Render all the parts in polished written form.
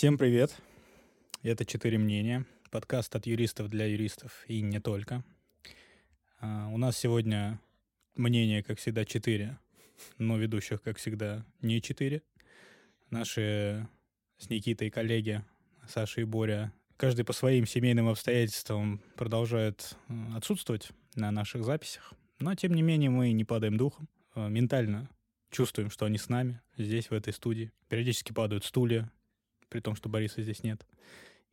Всем привет. Это «Четыре мнения», подкаст от юристов для юристов и не только. У нас сегодня мнение, как всегда, 4, но ведущих, как всегда, не 4. Наши с Никитой коллеги Саша и Боря, каждый по своим семейным обстоятельствам продолжает отсутствовать на наших записях, но, тем не менее, мы не падаем духом, ментально чувствуем, что они с нами, здесь, в этой студии. Периодически падают стулья, при том, что Бориса здесь нет.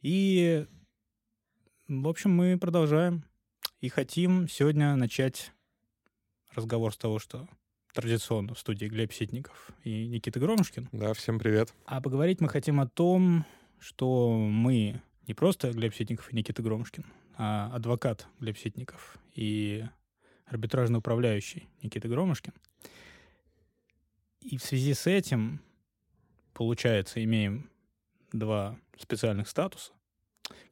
И, в общем, мы продолжаем и хотим сегодня начать разговор с того, что традиционно в студии Глеб Ситников и Никита Громышкин. Да, всем привет. А поговорить мы хотим о том, что мы не просто Глеб Ситников и Никита Громышкин, а адвокат Глеб Ситников и арбитражный управляющий Никита Громышкин. И в связи с этим, получается, имеем два специальных статуса,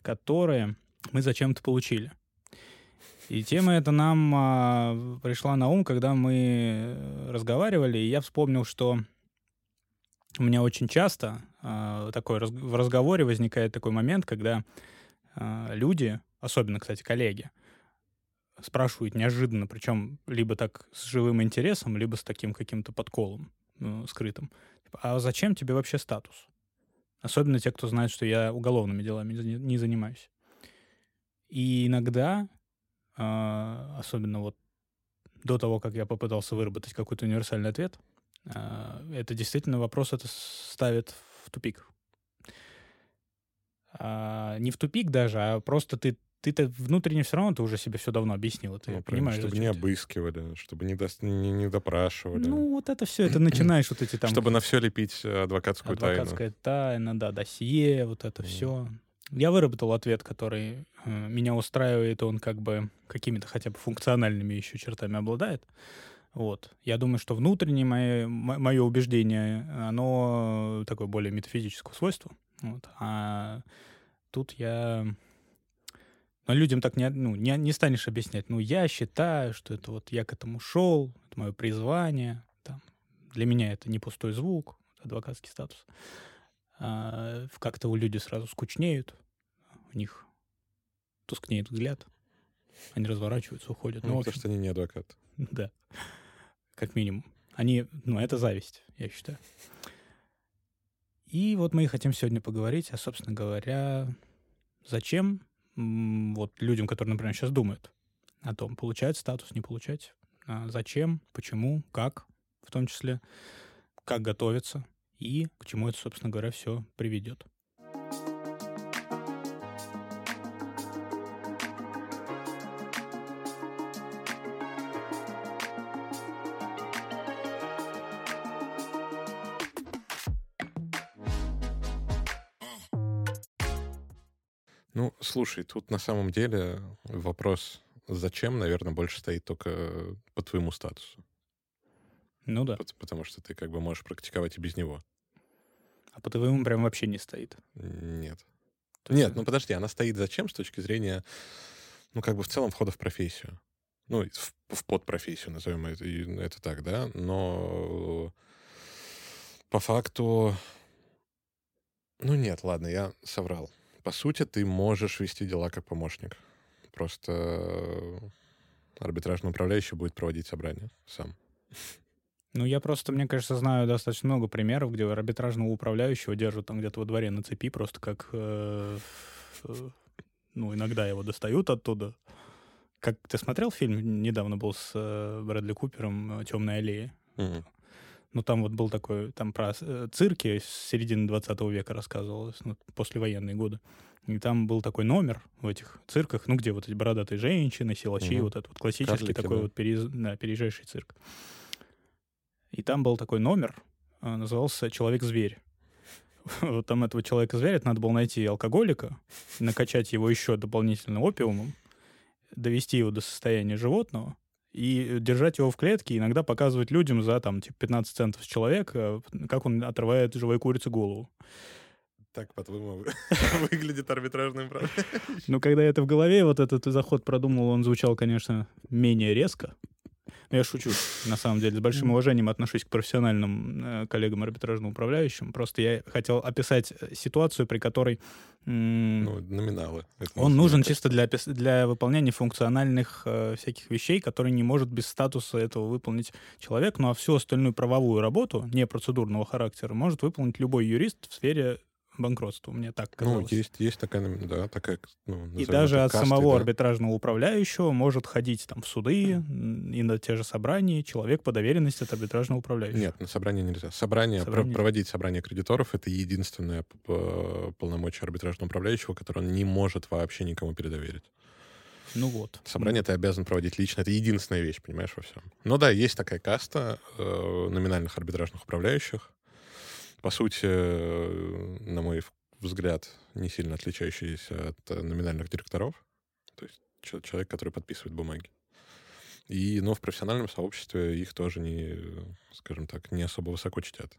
которые мы зачем-то получили. И тема эта нам пришла на ум, когда мы разговаривали, и я вспомнил, что у меня очень часто в разговоре возникает такой момент, когда люди, особенно, кстати, коллеги, спрашивают неожиданно, причем либо так с живым интересом, либо с таким каким-то подколом скрытым. А зачем тебе вообще статус? Особенно те, кто знает, что я уголовными делами не занимаюсь. И иногда, особенно вот до того, как я попытался выработать какой-то универсальный ответ, это действительно вопрос это ставит в тупик. Не в тупик даже, а просто ты-то внутренне все равно ты уже себе все давно объяснил. Ты понимаешь, чтобы не обыскивали, чтобы не допрашивали. Ну, вот это все, это начинаешь вот эти там... Чтобы на все лепить адвокатскую тайну. Адвокатская тайна, да, досье, вот это все. Я выработал ответ, который меня устраивает, он как бы какими-то хотя бы функциональными еще чертами обладает. Вот. Я думаю, что внутреннее мое убеждение, оно такое более метафизического свойства. Вот. А тут я... Но людям так не станешь объяснять. Я считаю, что это вот я к этому шел, это мое призвание. Там. Для меня это не пустой звук, адвокатский статус. Как-то у людей сразу скучнеют, у них тускнеет взгляд, они разворачиваются, уходят. Потому что они не адвокаты. Да, как минимум. Они, это зависть, я считаю. И вот мы и хотим сегодня поговорить, а, собственно говоря, зачем... Вот людям, которые, например, сейчас думают о том, получать статус, не получать, зачем, почему, как, в том числе, как готовиться и к чему это, собственно говоря, все приведет. Слушай, тут на самом деле вопрос «зачем?», наверное, больше стоит только по твоему статусу. Ну да. Потому что ты как бы можешь практиковать и без него. А по твоему прям вообще не стоит? Нет. Нет, подожди, она стоит «зачем?» с точки зрения, в целом входа в профессию. В подпрофессию, назовем это так, да? Но по факту... я соврал. По сути, ты можешь вести дела как помощник. Просто арбитражный управляющий будет проводить собрание сам. Я просто, мне кажется, знаю достаточно много примеров, где арбитражного управляющего держат там где-то во дворе на цепи, просто как... иногда его достают оттуда. Как ты смотрел фильм? Недавно был с Брэдли Купером «Темная аллея». Mm-hmm. Там вот был такой, там про цирки с середины 20 века рассказывалось, послевоенные годы. И там был такой номер в этих цирках, где вот эти бородатые женщины, силачи, вот этот вот классический Карлики, такой переезжающий цирк. И там был такой номер, назывался «Человек-зверь». Вот там этого человека-зверя надо было найти алкоголика, накачать его еще дополнительно опиумом, довести его до состояния животного, и держать его в клетке, иногда показывать людям за 15 центов с человека, как он отрывает живой курице голову. Так, по-твоему, выглядит арбитражный управляющий. Когда это в голове, вот этот заход продумал, он звучал, конечно, менее резко. Я шучу, на самом деле. С большим уважением отношусь к профессиональным коллегам-арбитражным управляющим. Просто я хотел описать ситуацию, при которой номиналы. Он нужен чисто для выполнения функциональных всяких вещей, которые не может без статуса этого выполнить человек. Ну а всю остальную правовую работу, не процедурного характера, может выполнить любой юрист в сфере банкротства, мне так казалось. Ну, есть такая, да, такая... и даже от касты, самого арбитражного управляющего может ходить там в суды и на те же собрания человек по доверенности от арбитражного управляющего. Нет, на собрание нельзя. Проводить собрание кредиторов — это единственное полномочие арбитражного управляющего, которое он не может вообще никому передоверить. Ну вот. Собрание ты обязан проводить лично. Это единственная вещь, понимаешь, во всем. Ну да, есть такая каста номинальных арбитражных управляющих, по сути, на мой взгляд, не сильно отличающийся от номинальных директоров. То есть человек, который подписывает бумаги. Но в профессиональном сообществе их тоже не особо высоко чтят.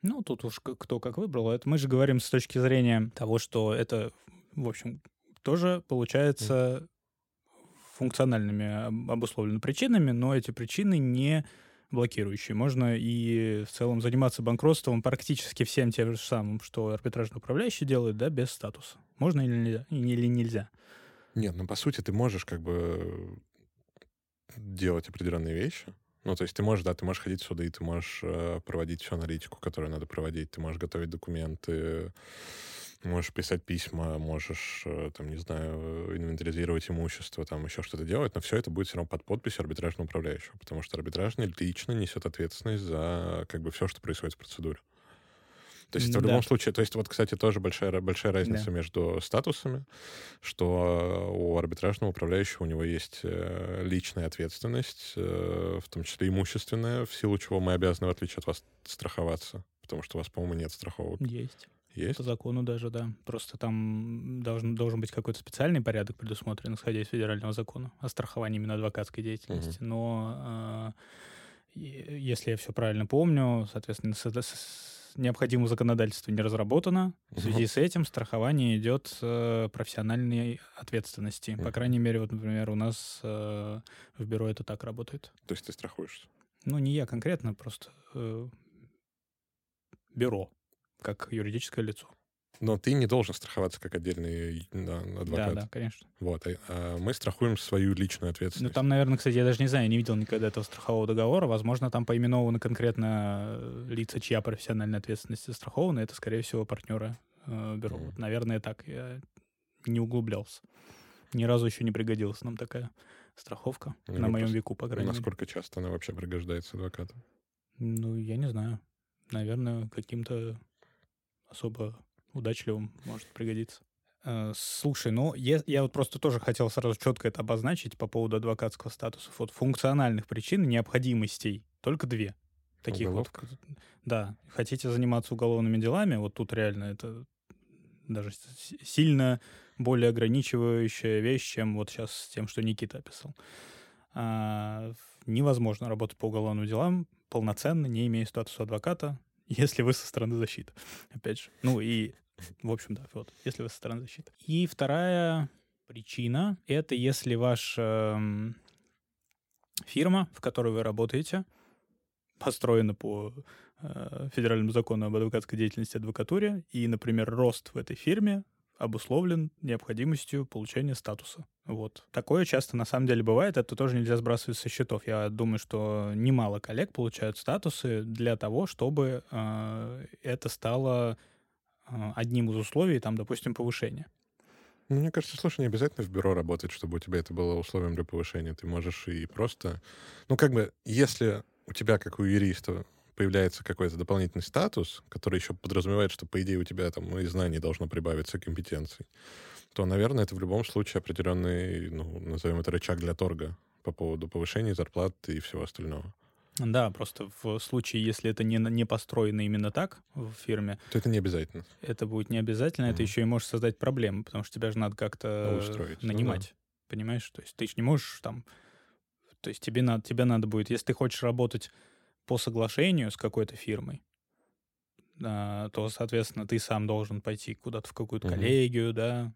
Ну, тут уж кто как выбрал. Это мы же говорим с точки зрения того, что это, в общем, тоже получается функциональными обусловленными причинами, но эти причины не блокирующие. Можно и в целом заниматься банкротством практически всем тем же самым, что арбитражный управляющий делает, да, без статуса. Можно или нельзя? Нет, по сути, ты можешь делать определенные вещи. Ну, то есть ты можешь ходить в суды, ты можешь проводить всю аналитику, которую надо проводить, ты можешь готовить документы, можешь писать письма, можешь, инвентаризировать имущество, еще что-то делать, но все это будет все равно под подписью арбитражного управляющего, потому что арбитражный лично несет ответственность за все, что происходит в процедуре. То есть в любом случае... То есть кстати, тоже большая разница между статусами, что у арбитражного управляющего у него есть личная ответственность, в том числе имущественная, в силу чего мы обязаны, в отличие от вас, страховаться, потому что у вас, по-моему, нет страховок. Есть. По закону даже, да. Просто там должен быть какой-то специальный порядок предусмотрен, исходя из федерального закона о страховании именно адвокатской деятельности. Угу. Но если я все правильно помню, соответственно, необходимое законодательство не разработано. В связи с этим страхование идет профессиональной ответственности. По крайней мере, например, у нас в бюро это так работает. То есть ты страхуешься? Ну, не я конкретно, просто бюро. Как юридическое лицо. Но ты не должен страховаться как отдельный адвокат. Да, конечно. Вот. А мы страхуем свою личную ответственность. Там, наверное, кстати, я даже не знаю, не видел никогда этого страхового договора. Возможно, там поименованы конкретно лица, чья профессиональная ответственность застрахована. Это, скорее всего, партнеры бюро. Вот, наверное, так. Я не углублялся. Ни разу еще не пригодилась нам такая страховка. На моем веку, по крайней мере. Насколько часто она вообще пригождается адвокату? Я не знаю. Наверное, каким-то особо удачливым может пригодиться. Слушай, я вот просто тоже хотел сразу четко это обозначить по поводу адвокатского статуса. Вот функциональных причин, необходимостей только две. Таких уголовка. Да. Хотите заниматься уголовными делами, вот тут реально это даже сильно более ограничивающая вещь, чем вот сейчас с тем, что Никита описал. Невозможно работать по уголовным делам полноценно, не имея статуса адвоката, если вы со стороны защиты, опять же. Если вы со стороны защиты. И вторая причина — это если ваша фирма, в которой вы работаете, построена по федеральному закону об адвокатской деятельности и адвокатуре, и, например, рост в этой фирме обусловлен необходимостью получения статуса. Вот. Такое часто на самом деле бывает, это тоже нельзя сбрасывать со счетов. Я думаю, что немало коллег получают статусы для того, чтобы это стало одним из условий, допустим, повышения. Мне кажется, слушай, не обязательно в бюро работать, чтобы у тебя это было условием для повышения. Ты можешь и просто... если у тебя, как у юриста, появляется какой-то дополнительный статус, который еще подразумевает, что, по идее, у тебя и знаний должно прибавиться, компетенций, то, наверное, это в любом случае определенный, назовем это, рычаг для торга по поводу повышения зарплат и всего остального. Да, просто в случае, если это не построено именно так в фирме... То это не обязательно. Это будет не обязательно, это еще и может создать проблемы, потому что тебя же надо как-то нанимать, понимаешь? То есть ты же не можешь То есть тебе надо будет... Если ты хочешь работать по соглашению с какой-то фирмой, то, соответственно, ты сам должен пойти куда-то в какую-то коллегию, да.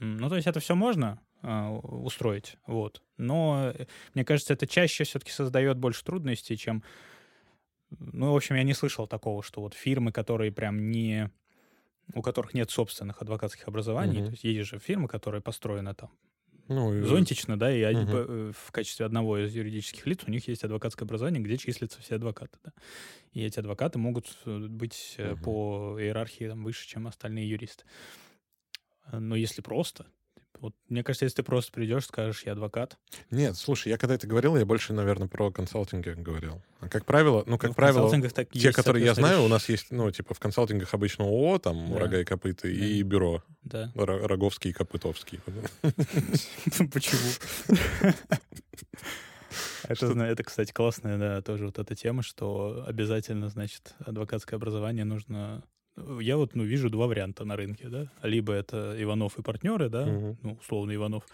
То есть это все можно, устроить. Вот. Но, мне кажется, это чаще все-таки создает больше трудностей, чем... Ну, в общем, я не слышал такого, что вот фирмы, которые прям не... у которых нет собственных адвокатских образований, то есть есть же фирмы, которые построены там зонтично, да, и в качестве одного из юридических лиц у них есть адвокатское образование, где числятся все адвокаты, да. И эти адвокаты могут быть по иерархии там, выше, чем остальные юристы. Но если просто... Вот, мне кажется, если ты просто придешь, скажешь, я адвокат. Нет, слушай, я когда это говорил, я больше, наверное, про консалтинг говорил. А как правило, те, которые я знаю, у нас есть, ну, типа, в консалтингах обычно ООО, там, рога и копыта, и бюро. Да. Роговский и Копытовский. Почему? Это, кстати, классная, да, тоже вот эта тема, что обязательно, значит, адвокатское образование нужно... Я вот, ну, вижу два варианта на рынке, да. Либо это Иванов и партнеры, да, ну, условно Иванов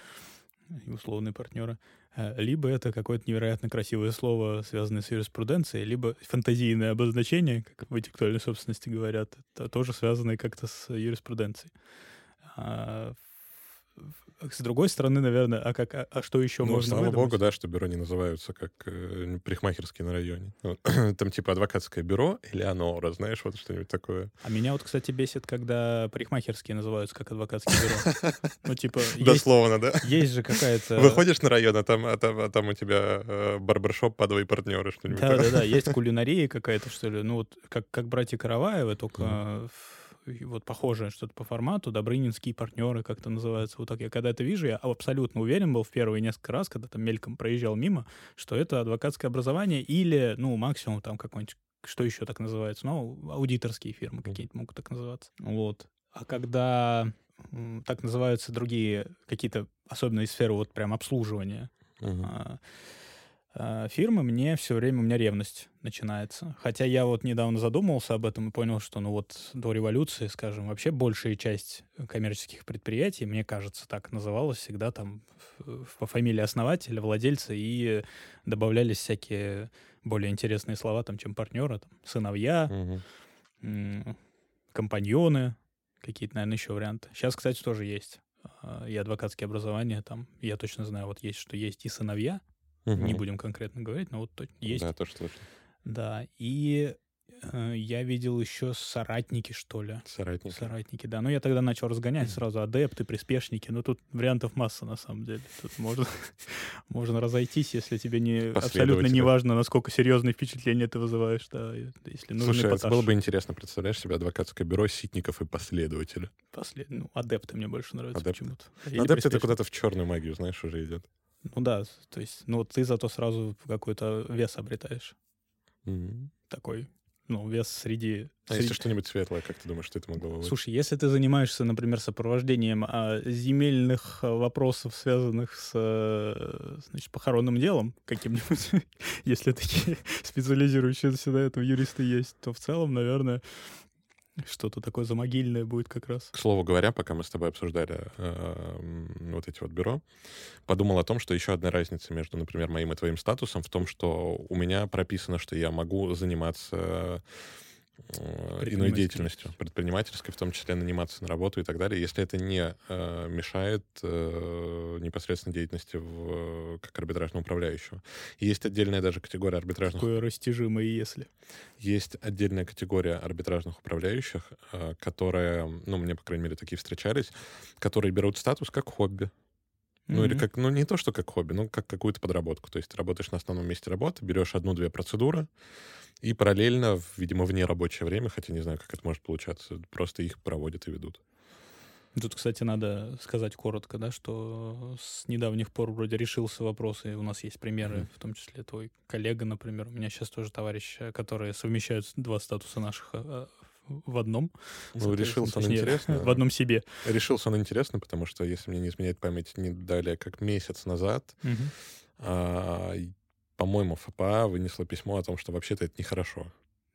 и условные партнеры. Либо это какое-то невероятно красивое слово, связанное с юриспруденцией, либо фантазийное обозначение, как в интеллектуальной собственности говорят, это тоже связанное как-то с юриспруденцией. С другой стороны, наверное, а что еще можно выдумать? Слава богу, да, что бюро не называются как парикмахерские на районе. Там типа адвокатское бюро или Элеонора, знаешь, вот что-нибудь такое. А меня вот, кстати, бесит, когда парикмахерские называются как адвокатские бюро. Ну, типа... Дословно, да? Есть же какая-то... Выходишь на район, а там у тебя барбершоп, падовые партнеры, что-нибудь. Да-да-да, есть кулинария какая-то, что ли. Ну, вот как братья Караваевы, только... вот похожее что-то по формату, Добрынинские партнеры как-то называются. Вот так я когда это вижу, я абсолютно уверен был в первые несколько раз, когда там мельком проезжал мимо, что это адвокатское образование или, ну, максимум там какой-нибудь, что еще так называется, ну, аудиторские фирмы какие-то могут так называться. Вот. А когда так называются другие какие-то, особенно из сферы вот прям обслуживания, фирмы, мне все время, у меня ревность начинается. Хотя я вот недавно задумывался об этом и понял, что, ну вот, до революции, скажем, вообще большая часть коммерческих предприятий, мне кажется, так называлось всегда там по фамилии основателя, владельца, и добавлялись всякие более интересные слова, там, чем партнеры, там, сыновья, компаньоны, какие-то, наверное, еще варианты. Сейчас, кстати, тоже есть. И адвокатские образования, там, я точно знаю, вот есть, что есть и сыновья, не будем конкретно говорить, но вот есть. Да, тоже слышно. Да, и я видел еще соратники, что ли. Соратники, да. Ну, я тогда начал разгонять сразу адепты, приспешники. Ну, тут вариантов масса, на самом деле. Тут можно разойтись, если тебе не абсолютно не важно, насколько серьезные впечатления ты вызываешь. Да, если нужен эпатаж. Слушай, это было бы интересно, представляешь себе адвокатское бюро Ситников и последователя. Ну, адепты мне больше нравятся почему-то. Адепты — это куда-то в черную магию, знаешь, уже идет. Ну да, то есть, ну ты зато сразу какой-то вес обретаешь. Такой, ну, вес среди... если что-нибудь светлое, как ты думаешь, что это могло бы быть? Слушай, если ты занимаешься, например, сопровождением земельных вопросов, связанных с, значит, похоронным делом каким-нибудь, если такие специализирующиеся на этом юристы есть, то в целом, наверное... что-то такое замогильное будет как раз. К слову говоря, пока мы с тобой обсуждали вот эти вот бюро, подумал о том, что еще одна разница между, например, моим и твоим статусом в том, что у меня прописано, что я могу заниматься иной деятельностью, предпринимательской, в том числе наниматься на работу и так далее, если это не мешает непосредственно деятельности как арбитражного управляющего. И есть отдельная даже категория арбитражных... Такое растяжимое «если». Есть отдельная категория арбитражных управляющих, которые, ну, мне, по крайней мере, такие встречались, которые берут статус как хобби. Ну, или как, ну, не то, что как хобби, но как какую-то подработку. То есть ты работаешь на основном месте работы, берешь одну-две процедуры, и параллельно, видимо, в нерабочее время, хотя не знаю, как это может получаться, просто их проводят и ведут. Тут, кстати, надо сказать коротко, да, что с недавних пор вроде решился вопрос, и у нас есть примеры, в том числе твой коллега, например, у меня сейчас тоже товарищ, которые совмещают два статуса наших в одном. Ну, решился он интересно. В одном себе. Решился он интересно, потому что, если мне не изменяет память, не далее как месяц назад... по-моему, ФПА вынесла письмо о том, что вообще-то это нехорошо.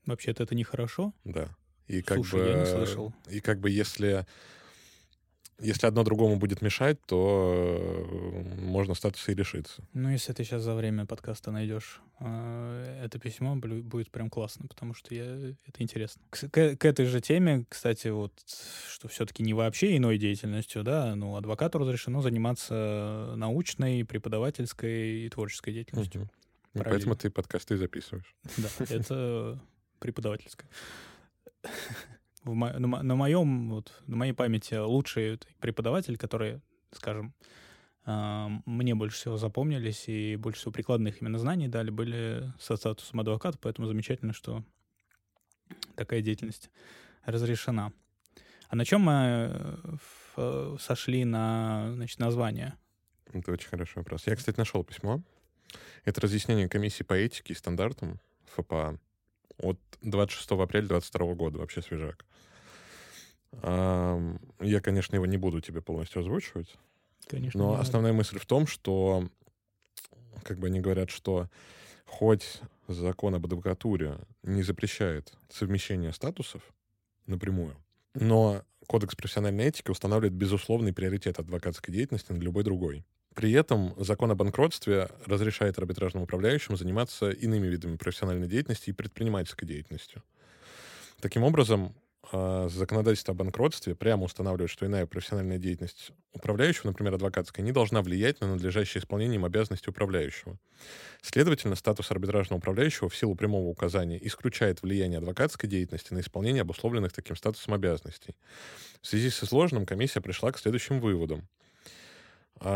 Вообще-то это нехорошо? Да. И как Слушай, я не слышал. И как бы если... Если одно другому будет мешать, то можно статусы и решиться. Ну, если ты сейчас за время подкаста найдешь это письмо, будет прям классно, потому что это интересно. К этой же теме, кстати, вот, что все-таки не вообще иной деятельностью, да, ну, адвокату разрешено заниматься научной, преподавательской и творческой деятельностью. Угу. Поэтому ты подкасты и записываешь. Да, это преподавательская. На моей памяти лучший преподаватель, которые, скажем, мне больше всего запомнились и больше всего прикладных именно знаний дали, были со статусом адвоката, поэтому замечательно, что такая деятельность разрешена. А на чем мы сошли на, значит, название? Это очень хороший вопрос. Я, кстати, нашел письмо. Это разъяснение комиссии по этике и стандартам ФПА. От 26 апреля 2022 года, вообще свежак. Я, конечно, его не буду тебе полностью озвучивать. Конечно, но основная мысль в том, что, как бы они говорят, что хоть закон об адвокатуре не запрещает совмещение статусов напрямую, но Кодекс профессиональной этики устанавливает безусловный приоритет адвокатской деятельности над любой другой. При этом закон о банкротстве разрешает арбитражным управляющим заниматься иными видами профессиональной деятельности и предпринимательской деятельностью. Таким образом, законодательство о банкротстве прямо устанавливает, что иная профессиональная деятельность управляющего, например, адвокатская, не должна влиять на надлежащее исполнение обязанностей управляющего. Следовательно, статус арбитражного управляющего в силу прямого указания исключает влияние адвокатской деятельности на исполнение обусловленных таким статусом обязанностей. В связи с изложенным комиссия пришла к следующим выводам.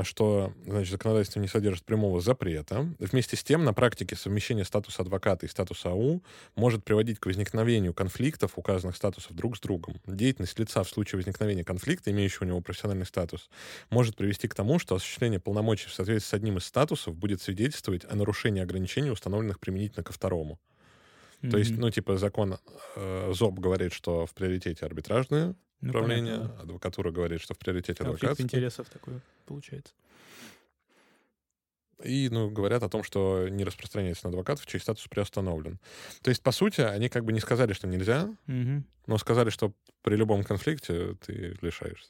Что, значит, законодательство не содержит прямого запрета. Вместе с тем, на практике совмещение статуса адвоката и статуса АУ может приводить к возникновению конфликтов указанных статусов друг с другом. Деятельность лица в случае возникновения конфликта, имеющего у него профессиональный статус, может привести к тому, что осуществление полномочий в соответствии с одним из статусов будет свидетельствовать о нарушении ограничений, установленных применительно ко второму. Mm-hmm. То есть, закон ЗОП говорит, что в приоритете арбитражные управление, понятно, да. Адвокатура говорит, что в приоритете адвокатский. Конфликт интересов такой получается. И, говорят о том, что не распространяется на адвокатов, чей статус приостановлен. То есть, по сути, они как бы не сказали, что нельзя, угу. но сказали, что при любом конфликте ты лишаешься.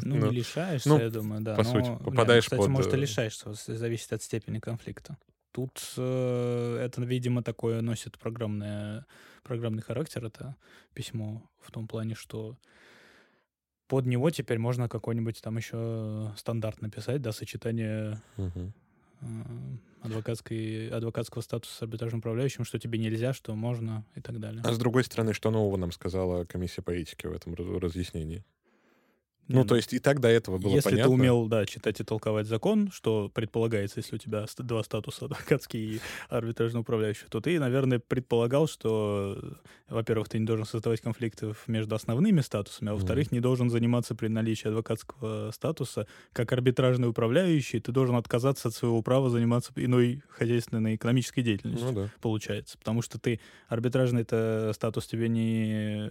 Не лишаешься, я думаю, да. По сути, попадаешь под... Кстати, может, и лишаешься, зависит от степени конфликта. Тут это, видимо, такое носит программный характер, это письмо, в том плане, что под него теперь можно какой-нибудь там еще стандарт написать, да, сочетание адвокатского статуса с арбитражным управляющим, что тебе нельзя, что можно и так далее. А с другой стороны, что нового нам сказала комиссия по этике в этом разъяснении? То есть и так до этого было если понятно. Если ты умел, читать и толковать закон, что предполагается, если у тебя два статуса, адвокатский и арбитражный управляющий, то ты, наверное, предполагал, что, во-первых, ты не должен создавать конфликтов между основными статусами, а во-вторых, не должен заниматься при наличии адвокатского статуса как арбитражный управляющий, ты должен отказаться от своего права заниматься иной хозяйственной экономической деятельностью, получается. Потому что ты арбитражный-то статус тебе не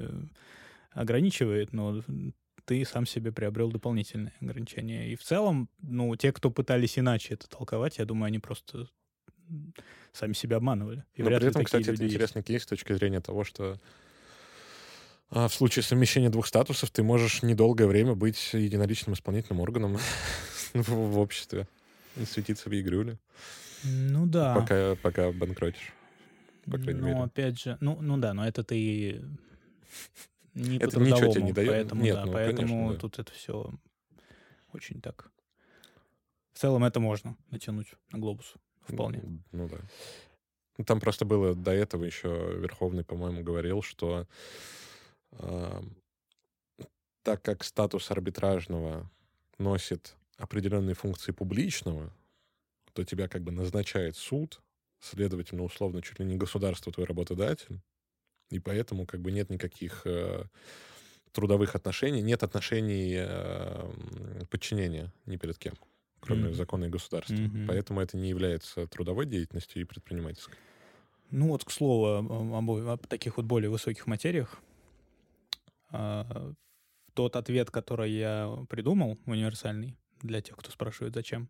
ограничивает, но... ты сам себе приобрел дополнительные ограничения. И в целом, те, кто пытались иначе это толковать, я думаю, они просто сами себя обманывали. И но при этом, кстати, это интересный кейс с точки зрения того, что в случае совмещения двух статусов ты можешь недолгое время быть единоличным исполнительным органом в обществе. И светиться в игрюле. Пока банкротишь. По крайней мере. Опять же, но это ты... Не это ничего тебе не дает. Поэтому тут это все очень так. В целом это можно натянуть на глобус. Вполне. Да. Там просто было до этого еще Верховный, по-моему, говорил, что так как статус арбитражного носит определенные функции публичного, то тебя как бы назначает суд, следовательно, условно, чуть ли не государство твой работодатель, и поэтому как бы нет никаких трудовых отношений, нет отношений подчинения ни перед кем, кроме закона и государства. Поэтому это не является трудовой деятельностью и предпринимательской. К слову, об таких вот более высоких материях. Тот ответ, который я придумал, универсальный, для тех, кто спрашивает, зачем,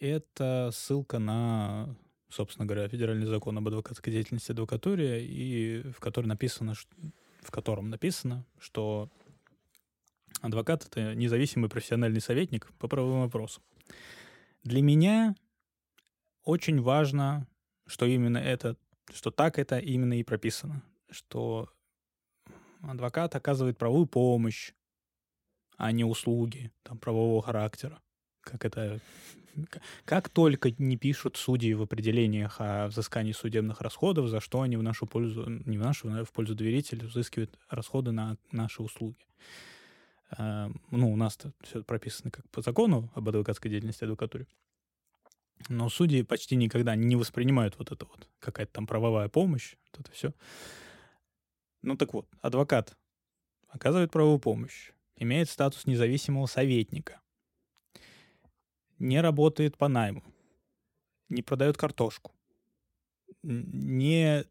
это ссылка на... собственно говоря, федеральный закон об адвокатской деятельности и адвокатуре, и в котором написано, что Адвокат – это независимый профессиональный советник по правовым вопросам. Для меня очень важно, что именно это, что так это именно и прописано, что адвокат оказывает правовую помощь, а не услуги там, правового характера. Как это... Как только не пишут судьи в определениях о взыскании судебных расходов, за что они в нашу пользу, не в нашу, а в пользу доверителя взыскивают расходы на наши услуги. Ну, у нас-то все прописано как по закону об адвокатской деятельности, адвокатуре. Но судьи почти никогда не воспринимают вот это вот, какая-то там правовая помощь, вот это все. Ну, так вот, адвокат оказывает правовую помощь, имеет статус независимого советника, не работает по найму, не продает картошку, не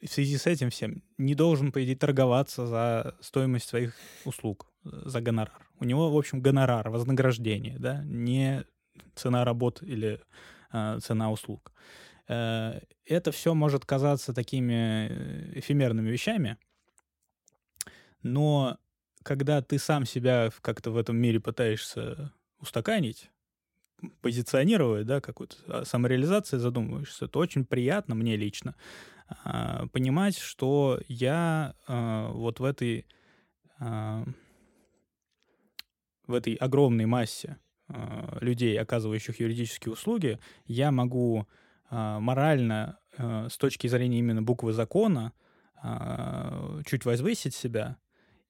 в связи с этим всем не должен, по идее, торговаться за стоимость своих услуг, за гонорар. У него, в общем, гонорар, вознаграждение, да, не цена работ или цена услуг. Это все может казаться такими эфемерными вещами, но когда ты сам себя как-то в этом мире пытаешься устаканить, позиционировать, да, какую-то самореализацию задумываешься, то очень приятно мне лично понимать, что я вот в этой огромной массе людей, оказывающих юридические услуги, я могу морально, с точки зрения именно буквы закона, чуть возвысить себя,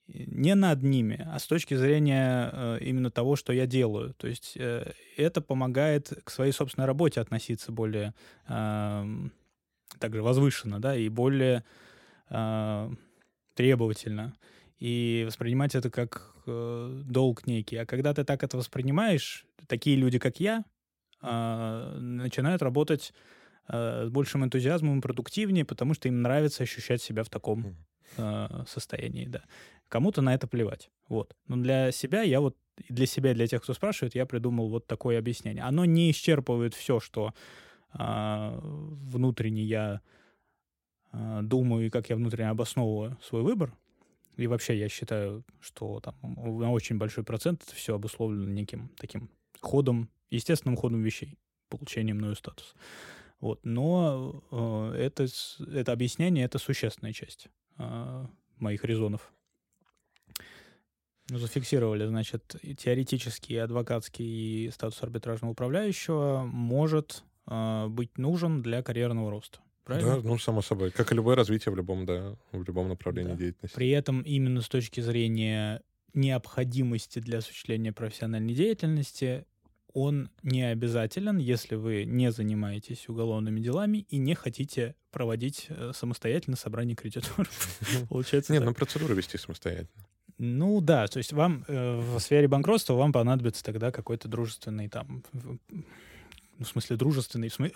не над ними, а с точки зрения именно того, что я делаю. То есть это помогает к своей собственной работе относиться более также возвышенно, да, и более требовательно, и воспринимать это как долг некий. А когда ты так это воспринимаешь, такие люди, как я, начинают работать с большим энтузиазмом и продуктивнее, потому что им нравится ощущать себя в таком состоянии, да. Кому-то на это плевать, вот. Но для себя, для тех, кто спрашивает, я придумал вот такое объяснение. Оно не исчерпывает все, что внутренне я думаю и как я внутренне обосновываю свой выбор. И вообще я считаю, что там на очень большой процент это все обусловлено неким таким ходом, естественным ходом вещей, получением мною статуса. Вот. Но это объяснение, это существенная часть моих резонов. Зафиксировали, значит, теоретически адвокатский статус арбитражного управляющего может быть нужен для карьерного роста. Правильно? Да, ну, само собой. Как и любое развитие в любом направлении деятельности. При этом именно с точки зрения необходимости для осуществления профессиональной деятельности он не обязателен, если вы не занимаетесь уголовными делами и не хотите проводить самостоятельно собрание кредиторов. Получается. Нет, ну процедуру вести самостоятельно. Ну да, то есть вам в сфере банкротства вам понадобится тогда какой-то дружественный там... В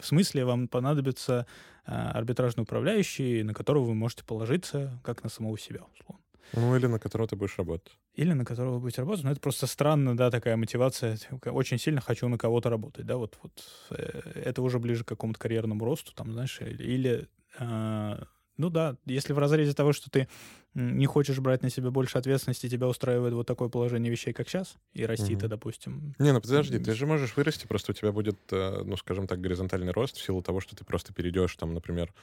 смысле, вам понадобится арбитражный управляющий, на которого вы можете положиться, как на самого себя, условно. Ну, или на которого ты будешь работать. Но это просто странно, да, такая мотивация. Очень сильно хочу на кого-то работать, да, это уже ближе к какому-то карьерному росту, там, знаешь, ну да, если в разрезе того, что ты не хочешь брать на себя больше ответственности, тебя устраивает вот такое положение вещей, как сейчас, и расти ты, допустим... Не, ну подожди, ты же можешь вырасти, просто у тебя будет, ну, скажем так, горизонтальный рост в силу того, что ты просто перейдешь, там, например,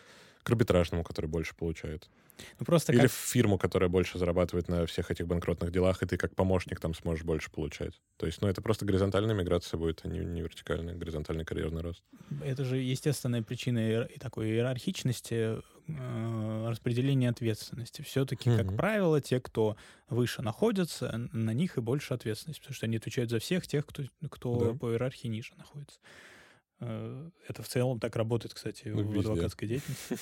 к арбитражному, который больше получает. Ну, просто или в фирму, которая больше зарабатывает на всех этих банкротных делах, и ты как помощник там сможешь больше получать. То есть, ну, это просто горизонтальная миграция будет, а не вертикальная, горизонтальный карьерный рост. Это же естественная причина и такой иерархичности, распределения ответственности. Все-таки, как правило, те, кто выше находятся, на них и больше ответственность, потому что они отвечают за всех тех, кто по иерархии ниже находится. Это в целом так работает, кстати, в адвокатской деятельности.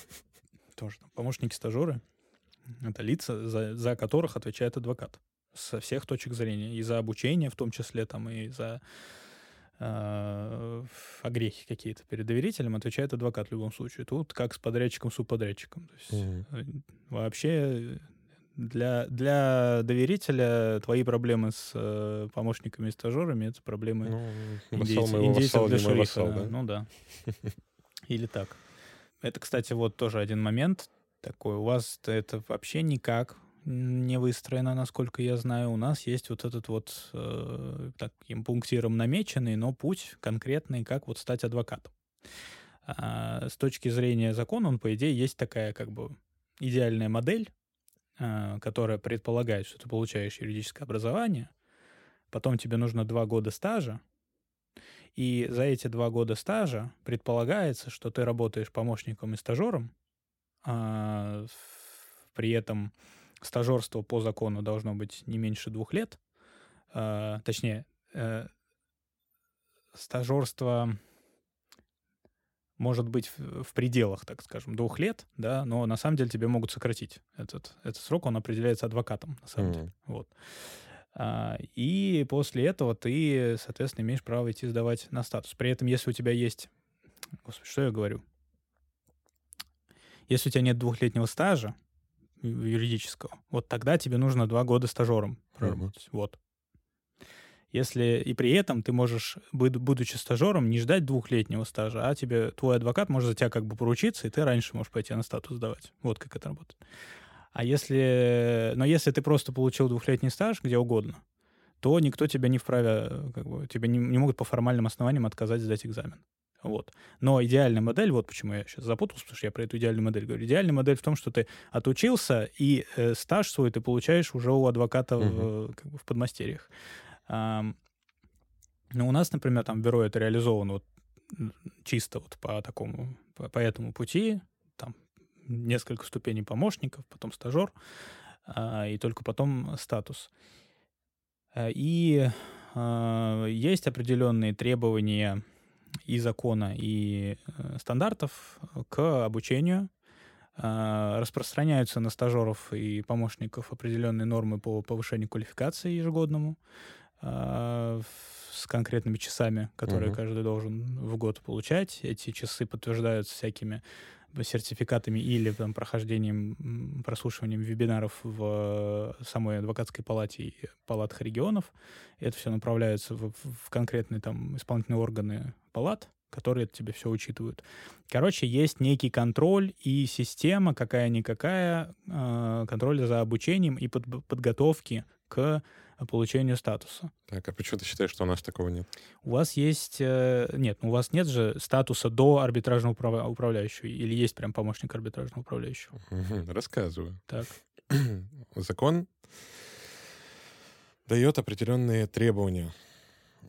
Тоже помощники-стажеры — это лица, за которых отвечает адвокат со всех точек зрения. И за обучение в том числе, там, и за огрехи какие-то перед доверителем отвечает адвокат в любом случае. Тут как с подрядчиком-субподрядчиком. То есть, вообще для доверителя твои проблемы с помощниками и стажерами — это проблемы индейцев для шерифа. Да? Ну да. Или так. Это, кстати, вот тоже один момент такой. У вас это вообще никак не выстроена, насколько я знаю. У нас есть вот этот вот таким пунктиром намеченный, но путь конкретный, как вот стать адвокатом. С точки зрения закона, он, по идее, есть такая как бы идеальная модель, которая предполагает, что ты получаешь юридическое образование, потом тебе нужно 2 года стажа, и за эти 2 года стажа предполагается, что ты работаешь помощником и стажером, при этом стажерство по закону должно быть не меньше 2 лет, точнее, стажерство может быть в пределах, так скажем, 2 лет, да, но на самом деле тебе могут сократить этот срок, он определяется адвокатом, на самом деле. Вот. И после этого ты, соответственно, имеешь право идти сдавать на статус. При этом, если у тебя есть... Господи, что я говорю? Если у тебя нет 2-летнего стажа юридического, вот тогда тебе нужно 2 года стажером проработать. Вот. Если и при этом ты можешь, будучи стажером, не ждать 2-летнего стажа, а тебе твой адвокат может за тебя как бы поручиться, и ты раньше можешь пойти на статус сдавать. Вот как это работает. Но если ты просто получил 2-летний стаж где угодно, то никто тебя не вправе, как бы, тебя не могут по формальным основаниям отказать сдать экзамен. Вот. Но идеальная модель, вот почему я сейчас запутался, потому что я про эту идеальную модель говорю. Идеальная модель в том, что ты отучился, и стаж свой ты получаешь уже у адвоката в подмастерьях. Но у нас, например, там в бюро это реализовано чисто по этому пути, там несколько ступеней помощников, потом стажер, и только потом статус. И есть определенные требования и закона, и стандартов к обучению. Распространяются на стажеров и помощников определенные нормы по повышению квалификации ежегодному, с конкретными часами, которые каждый должен в год получать. Эти часы подтверждаются всякими сертификатами или там, прослушиванием вебинаров в самой адвокатской палате и палатах регионов. Это все направляется в конкретные там, исполнительные органы палат, которые это тебе все учитывают. Короче, есть некий контроль и система, какая-никакая, контроля за обучением и подготовки к получению статуса. Так, а почему ты считаешь, что у нас такого нет? У вас есть... Нет, у вас нет же статуса до арбитражного управляющего, или есть прям помощник арбитражного управляющего? Рассказываю. Так. Закон дает определенные требования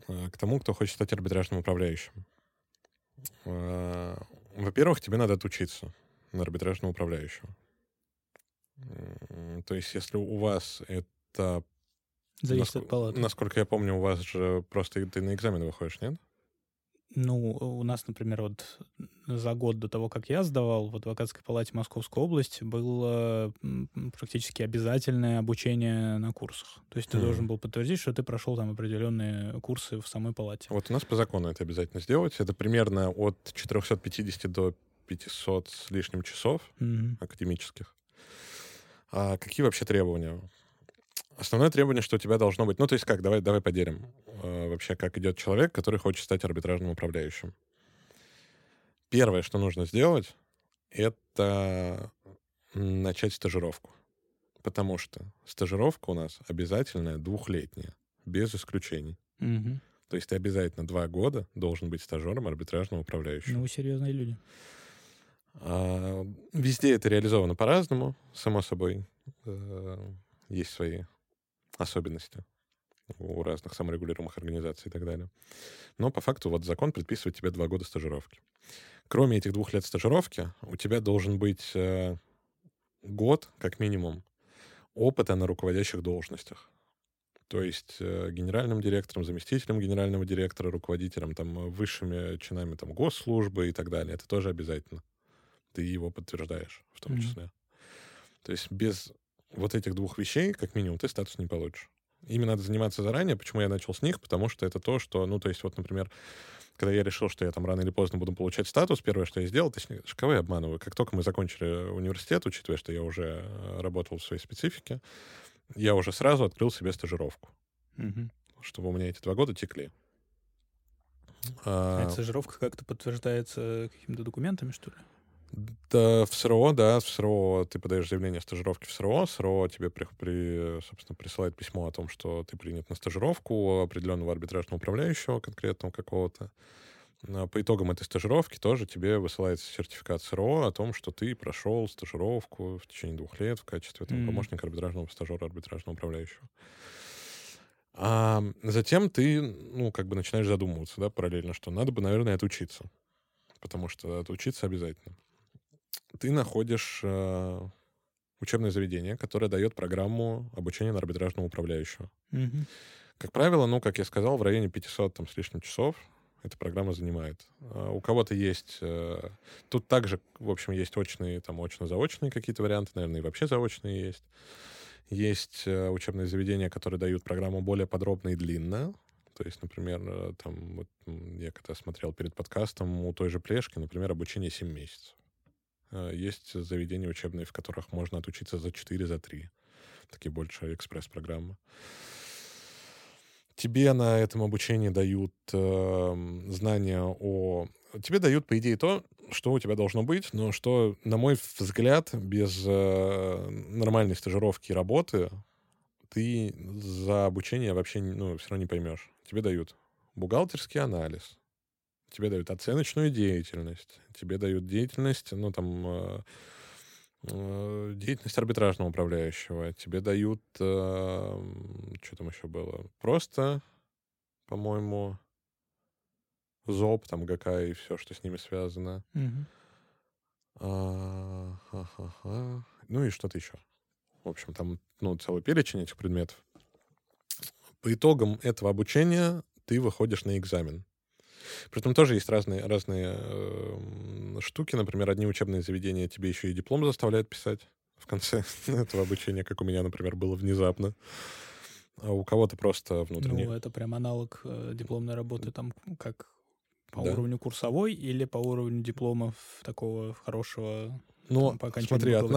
к тому, кто хочет стать арбитражным управляющим. Во-первых, тебе надо отучиться на арбитражного управляющего. То есть, если у вас это... Зависит от палаты. Насколько я помню, у вас же просто ты на экзамен выходишь, нет? У нас, например, вот за год до того, как я сдавал, в адвокатской палате Московской области было практически обязательное обучение на курсах. То есть ты должен был подтвердить, что ты прошел там определенные курсы в самой палате. Вот у нас по закону это обязательно сделать. Это примерно от 450 до 500 с лишним часов академических. А какие вообще требования? Основное требование, что у тебя должно быть... давай поделим вообще, как идет человек, который хочет стать арбитражным управляющим. Первое, что нужно сделать, это начать стажировку. Потому что стажировка у нас обязательная 2-летняя, без исключений. Угу. То есть ты обязательно 2 года должен быть стажером арбитражного управляющего. Ну, вы серьезные люди. Везде это реализовано по-разному, само собой. Есть свои особенности у разных саморегулируемых организаций и так далее. Но по факту вот закон предписывает тебе 2 года стажировки. Кроме этих 2 лет стажировки, у тебя должен быть год, как минимум, опыта на руководящих должностях. То есть генеральным директором, заместителем генерального директора, руководителем, там, высшими чинами там, госслужбы и так далее. Это тоже обязательно. Ты его подтверждаешь в том числе. То есть без... Вот этих 2 вещей, как минимум, ты статус не получишь. Ими надо заниматься заранее. Почему я начал с них? Потому что это то, что... например, когда я решил, что я там рано или поздно буду получать статус, первое, что я сделал, точнее, кого я обманываю. Как только мы закончили университет, учитывая, что я уже работал в своей специфике, я уже сразу открыл себе стажировку. Чтобы у меня эти 2 года текли. А стажировка как-то подтверждается какими-то документами, что ли? Да, в СРО, да, в СРО ты подаешь заявление о стажировке в СРО, СРО тебе, собственно, присылает письмо о том, что ты принят на стажировку определенного арбитражного управляющего конкретного какого-то. По итогам этой стажировки тоже тебе высылается сертификат СРО о том, что ты прошел стажировку в течение 2 лет в качестве там, помощника арбитражного стажера, арбитражного управляющего. А затем ты, начинаешь задумываться, да, параллельно, что надо бы, наверное, отучиться. Потому что отучиться обязательно. Ты находишь учебное заведение, которое дает программу обучения на арбитражного управляющего. Mm-hmm. Как правило, как я сказал, в районе 500 там, с лишним часов эта программа занимает. У кого-то есть... Тут также, в общем, есть очные, там, очно-заочные какие-то варианты, наверное, и вообще заочные есть. Есть учебные заведения, которые дают программу более подробно и длинно. То есть, например, там, вот, я когда смотрел перед подкастом, у той же Плешки, например, обучение 7 месяцев. Есть заведения учебные, в которых можно отучиться за 4, за 3. Такие больше экспресс-программы. Тебе на этом обучении дают знания о... Тебе дают, по идее, то, что у тебя должно быть, но что, на мой взгляд, без нормальной стажировки и работы ты за обучение вообще все равно не поймешь. Тебе дают бухгалтерский анализ, тебе дают оценочную деятельность, тебе дают деятельность, деятельность арбитражного управляющего, тебе дают... Что там еще было? Просто, по-моему, ЗОП, там, ГК и все, что с ними связано. Mm-hmm. Ну и что-то еще. В общем, там целый перечень этих предметов. По итогам этого обучения ты выходишь на экзамен. Притом тоже есть разные штуки. Например, одни учебные заведения тебе еще и диплом заставляют писать в конце этого обучения, как у меня, например, было внезапно. А у кого-то просто внутренне. Ну, это прям аналог дипломной работы, там, как по уровню курсовой или по уровню дипломов такого хорошего... Ну, смотри, от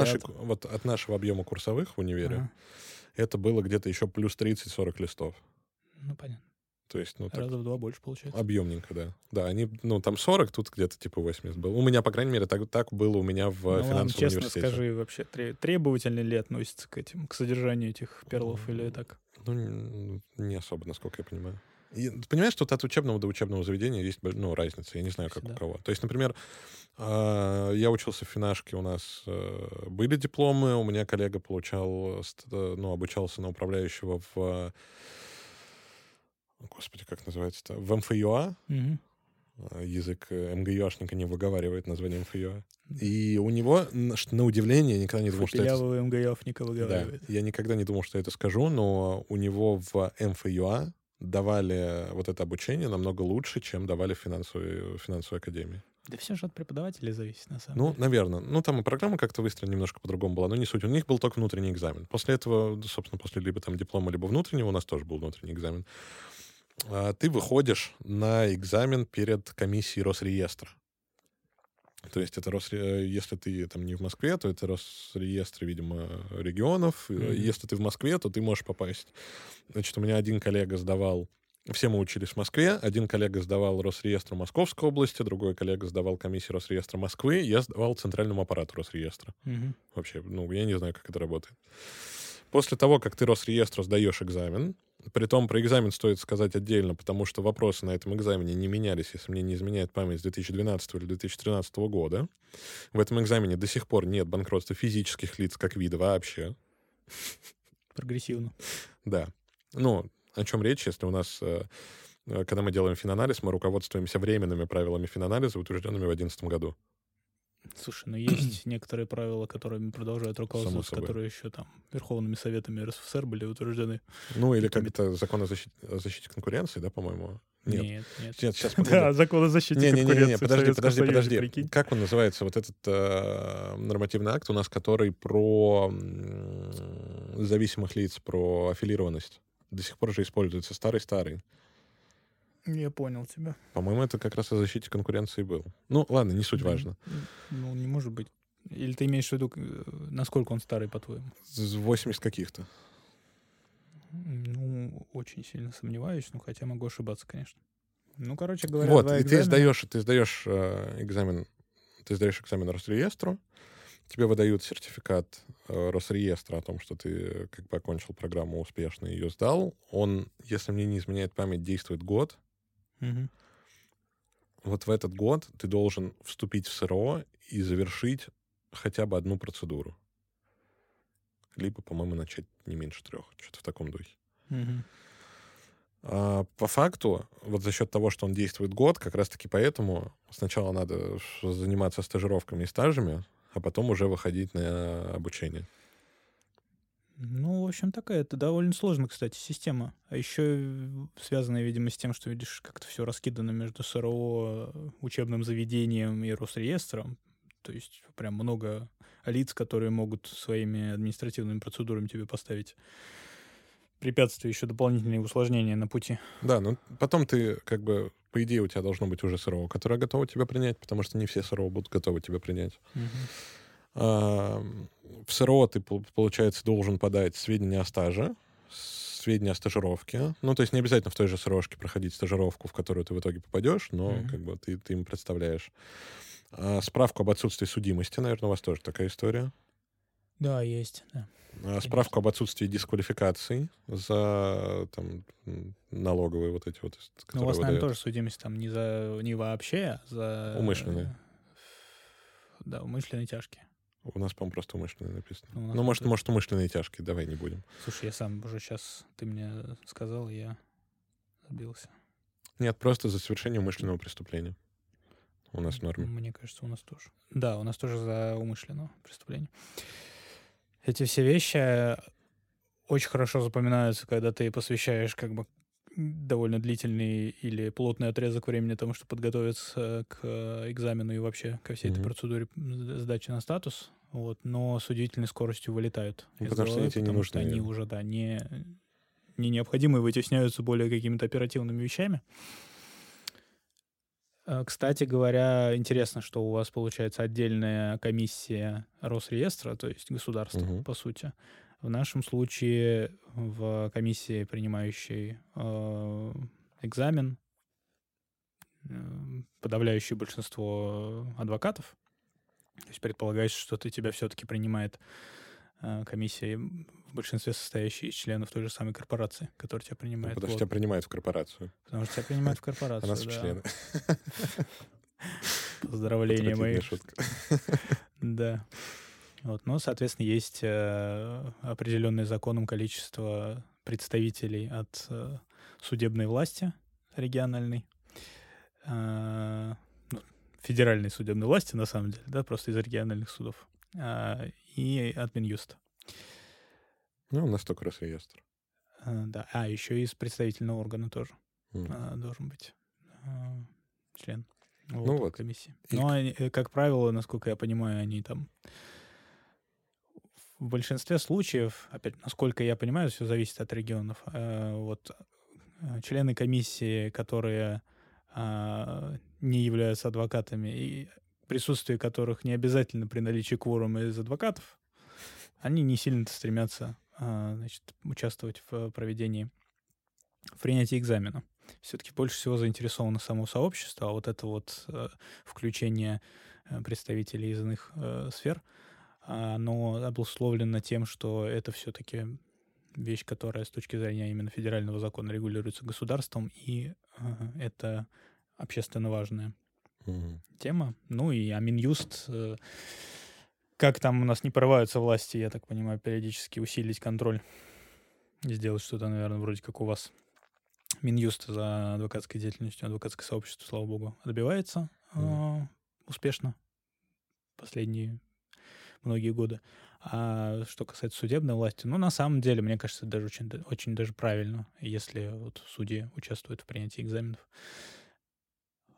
нашего объема курсовых в универе это было где-то еще плюс 30-40 листов. Ну, понятно. То есть, раза в 2 больше получается. Объемненько, да. Да, они, там 40, тут где-то типа 80 было. У меня, по крайней мере, так было у меня в финансовом университете. Честно скажи, вообще требовательно ли относится к содержанию этих перлов или так? Ну, не особо, насколько я понимаю. И, ты понимаешь, тут от учебного до учебного заведения есть разница. Я не знаю, как у кого. То есть, например, я учился в Финашке, у нас были дипломы, у меня коллега получал, обучался на управляющего в... Господи, как называется-то? В МФЮА. Угу. Язык МГЮАшника не выговаривает название МФЮА. И у него, на удивление, я никогда не думал, что это... Фапилявого МГЮАшника выговаривает. Да, я никогда не думал, что я это скажу, но у него в МФЮА давали вот это обучение намного лучше, чем давали в финансовой академии. Да все же от преподавателей зависит, на самом деле. Ну, наверное. Там и программа как-то выстроена немножко по-другому была, но не суть. У них был только внутренний экзамен. После этого, собственно, после либо там диплома, либо внутреннего, у нас тоже был внутренний экзамен. Ты выходишь на экзамен перед комиссией Росреестра. То есть это если ты там не в Москве, то это Росреестр, видимо, регионов. Mm-hmm. Если ты в Москве, то ты можешь попасть. Значит, у меня один коллега сдавал... Все мы учились в Москве. Один коллега сдавал Росреестру Московской области, другой коллега сдавал комиссии Росреестра Москвы, я сдавал центральному аппарату Росреестра. Mm-hmm. Вообще, я не знаю, как это работает. После того, как ты Росреестру сдаешь экзамен, притом про экзамен стоит сказать отдельно, потому что вопросы на этом экзамене не менялись, если мне не изменяет память, с 2012 или 2013 года. В этом экзамене до сих пор нет банкротства физических лиц как вида вообще. Прогрессивно. Да. О чем речь, если у нас, когда мы делаем финанализ, мы руководствуемся временными правилами финанализа, утвержденными в 2011 году. Слушай, есть некоторые правила, которыми продолжают руководствоваться, которые еще там Верховными Советами РСФСР были утверждены. Или как-то закон о защите конкуренции, да, по-моему? Нет, сейчас... Да, закон о защите конкуренции. Нет, подожди. Как он называется, вот этот нормативный акт у нас, который про зависимых лиц, про аффилированность? До сих пор же используется старый. Я понял тебя. По-моему, это как раз о защите конкуренции был. Ладно, не суть важно. Не может быть. Или ты имеешь в виду, насколько он старый, по-твоему? 80 каких-то. Очень сильно сомневаюсь, хотя могу ошибаться, конечно. Короче говоря, вот, и ты сдаешь экзамен Ты сдаешь экзамен Росреестру, тебе выдают сертификат Росреестра о том, что ты как бы окончил программу успешно, ее сдал. Он, если мне не изменяет память, действует год. Угу. Вот в этот год ты должен вступить в СРО и завершить хотя бы одну процедуру. Либо, по-моему, начать не меньше 3. Что-то в таком духе. Угу. По факту, вот за счет того, что он действует год, как раз-таки поэтому сначала надо заниматься стажировками и стажами, а потом уже выходить на обучение. Ну, в общем, такая. Это довольно сложная, кстати, система. А еще связанная, видимо, с тем, что, видишь, как-то все раскидано между СРО, учебным заведением и Росреестром. То есть прям много лиц, которые могут своими административными процедурами тебе поставить препятствия, еще дополнительные усложнения на пути. Да, но потом ты, как бы, по идее, у тебя должно быть уже СРО, которое готово тебя принять, потому что не все СРО будут готовы тебя принять. Угу. В СРО ты, получается, должен подать сведения о стаже, сведения о стажировке. Ну, то есть не обязательно в той же СРОшке проходить стажировку, в которую ты в итоге попадешь, но как бы ты им представляешь. Справку об отсутствии судимости, наверное, у вас тоже такая история. Да, есть, да. Справку об отсутствии дисквалификации за там, налоговые вот эти вот. Ну, у вас, наверное, тоже судимость там не вообще, а за... Умышленные. Да, умышленные тяжкие. У нас, по-моему, просто умышленные написано. Ну, может, умышленные тяжкие, давай не будем. Слушай, я сам уже сейчас, ты мне сказал, я сбился. Нет, просто за совершение умышленного преступления. У нас в норме. Мне кажется, у нас тоже. Да, у нас тоже за умышленное преступление. Эти все вещи очень хорошо запоминаются, когда ты посвящаешь как бы довольно длительный или плотный отрезок времени тому, чтобы подготовиться к экзамену и вообще ко всей этой процедуре сдачи на статус. Вот, но с удивительной скоростью вылетают. Ну, потому головы, что, потому что они уже не необходимы и вытесняются более какими-то оперативными вещами. Кстати говоря, интересно, что у вас получается отдельная комиссия Росреестра, то есть государства, по сути. В нашем случае в комиссии, принимающей экзамен, подавляющее большинство адвокатов, то есть предполагается, что тебя все-таки принимает комиссия, в большинстве состоящей из членов той же самой корпорации, которая тебя принимает. Потому что тебя принимают в корпорацию. Потому что тебя принимают в корпорацию, да. А нас в члены. Поздравления мои. Да. Вот, но, соответственно, есть определенное законом количество представителей от судебной власти региональной, федеральной судебной власти, на самом деле, да, просто из региональных судов, и от Минюста. Ну, у нас только Росреестр. Да, еще и из представительного органа тоже должен быть член комиссии. Но, как правило, насколько я понимаю, они там в большинстве случаев, опять, насколько я понимаю, все зависит от регионов, вот члены комиссии, которые не являются адвокатами и присутствие которых не обязательно при наличии кворума из адвокатов, они не сильно стремятся участвовать в проведении, в принятии экзамена. Все-таки больше всего заинтересовано само сообщество, а вот это вот включение представителей из иных сфер, оно обусловлено тем, что это все-таки вещь, которая с точки зрения именно федерального закона регулируется государством, и это общественно важная тема. Ну и Минюст... Как там у нас не порываются власти, я так понимаю, периодически усилить контроль и сделать что-то, наверное, вроде как у вас. Минюст за адвокатской деятельностью, адвокатское сообщество, слава богу, добивается успешно последние многие годы. А что касается судебной власти, на самом деле, мне кажется, даже очень даже правильно, если вот судьи участвуют в принятии экзаменов.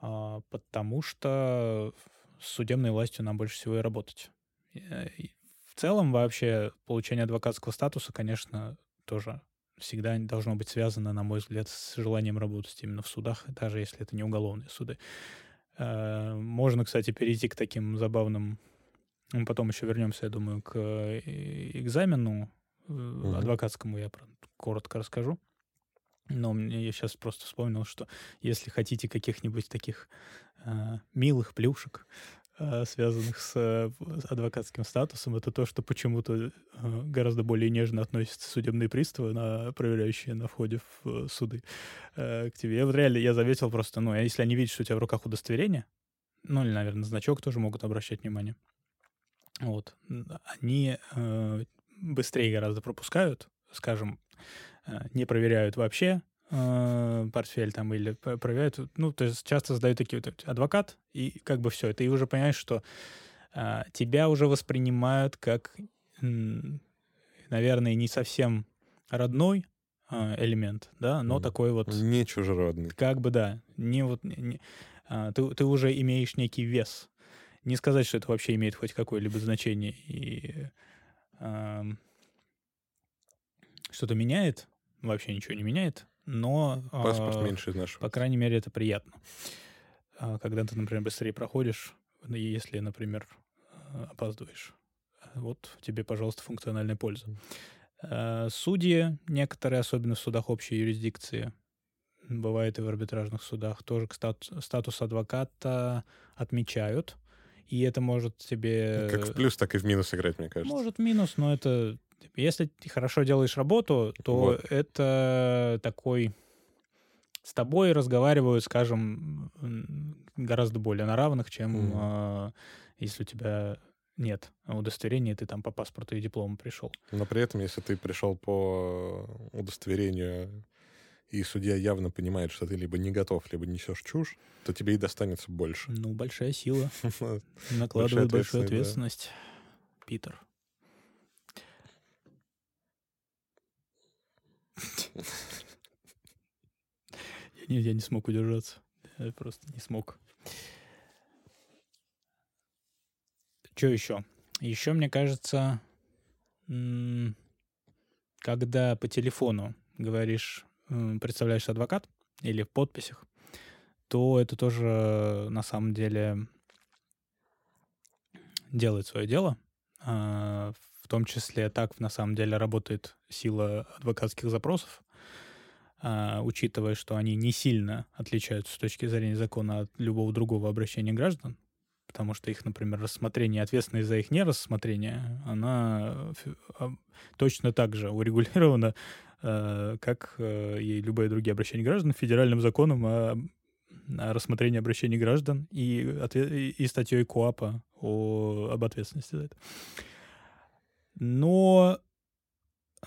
Потому что с судебной властью нам больше всего и работать. В целом вообще получение адвокатского статуса, конечно, тоже всегда должно быть связано, на мой взгляд, с желанием работать именно в судах, даже если это не уголовные суды. Можно, кстати, перейти к таким забавным... Мы потом еще вернемся, я думаю, к экзамену адвокатскому, я коротко расскажу. Но я сейчас просто вспомнил, что если хотите каких-нибудь таких милых плюшек, связанных с адвокатским статусом, это то, что почему-то гораздо более нежно относятся судебные приставы, проверяющие на входе в суды к тебе. Я вот реально, я заметил просто, если они видят, что у тебя в руках удостоверение, или, наверное, значок тоже могут обращать внимание, вот, они быстрее гораздо пропускают, скажем, не проверяют вообще портфель там или проверяют, то есть часто задают такие вот адвокат, и как бы все, ты уже понимаешь, что тебя уже воспринимают как, наверное, не совсем родной элемент, да, но такой вот... Не чужеродный. Как бы, да. Ты уже имеешь некий вес. Не сказать, что это вообще имеет хоть какое-либо значение и что-то меняет, вообще ничего не меняет, но... Паспорт меньше изнашивается. По крайней мере, это приятно. Когда ты, например, быстрее проходишь, если, например, опаздываешь. Вот тебе, пожалуйста, функциональная польза. Судьи, некоторые, особенно в судах общей юрисдикции, бывает и в арбитражных судах, тоже статус адвоката отмечают. И это может тебе... Как в плюс, так и в минус играть, мне кажется. Может, минус, но это... Если ты хорошо делаешь работу, то это такой... С тобой разговаривают, скажем, гораздо более на равных, чем если у тебя нет удостоверения, ты там по паспорту и диплому пришел. Но при этом, если ты пришел по удостоверению, и судья явно понимает, что ты либо не готов, либо несешь чушь, то тебе и достанется больше. Большая сила. Накладывает большую ответственность. Питер. Я не смог удержаться. Я просто не смог. Что еще? Еще, мне кажется, когда по телефону говоришь, представляешь адвокат или в подписях, то это тоже на самом деле делает свое дело. В том числе так на самом деле работает сила адвокатских запросов, учитывая, что они не сильно отличаются с точки зрения закона от любого другого обращения граждан, потому что их, например, рассмотрение, ответственность за их нерассмотрение, она точно так же урегулирована, как и любые другие обращения граждан, федеральным законом о рассмотрении обращений граждан и статьей КОАПа об ответственности за это. Но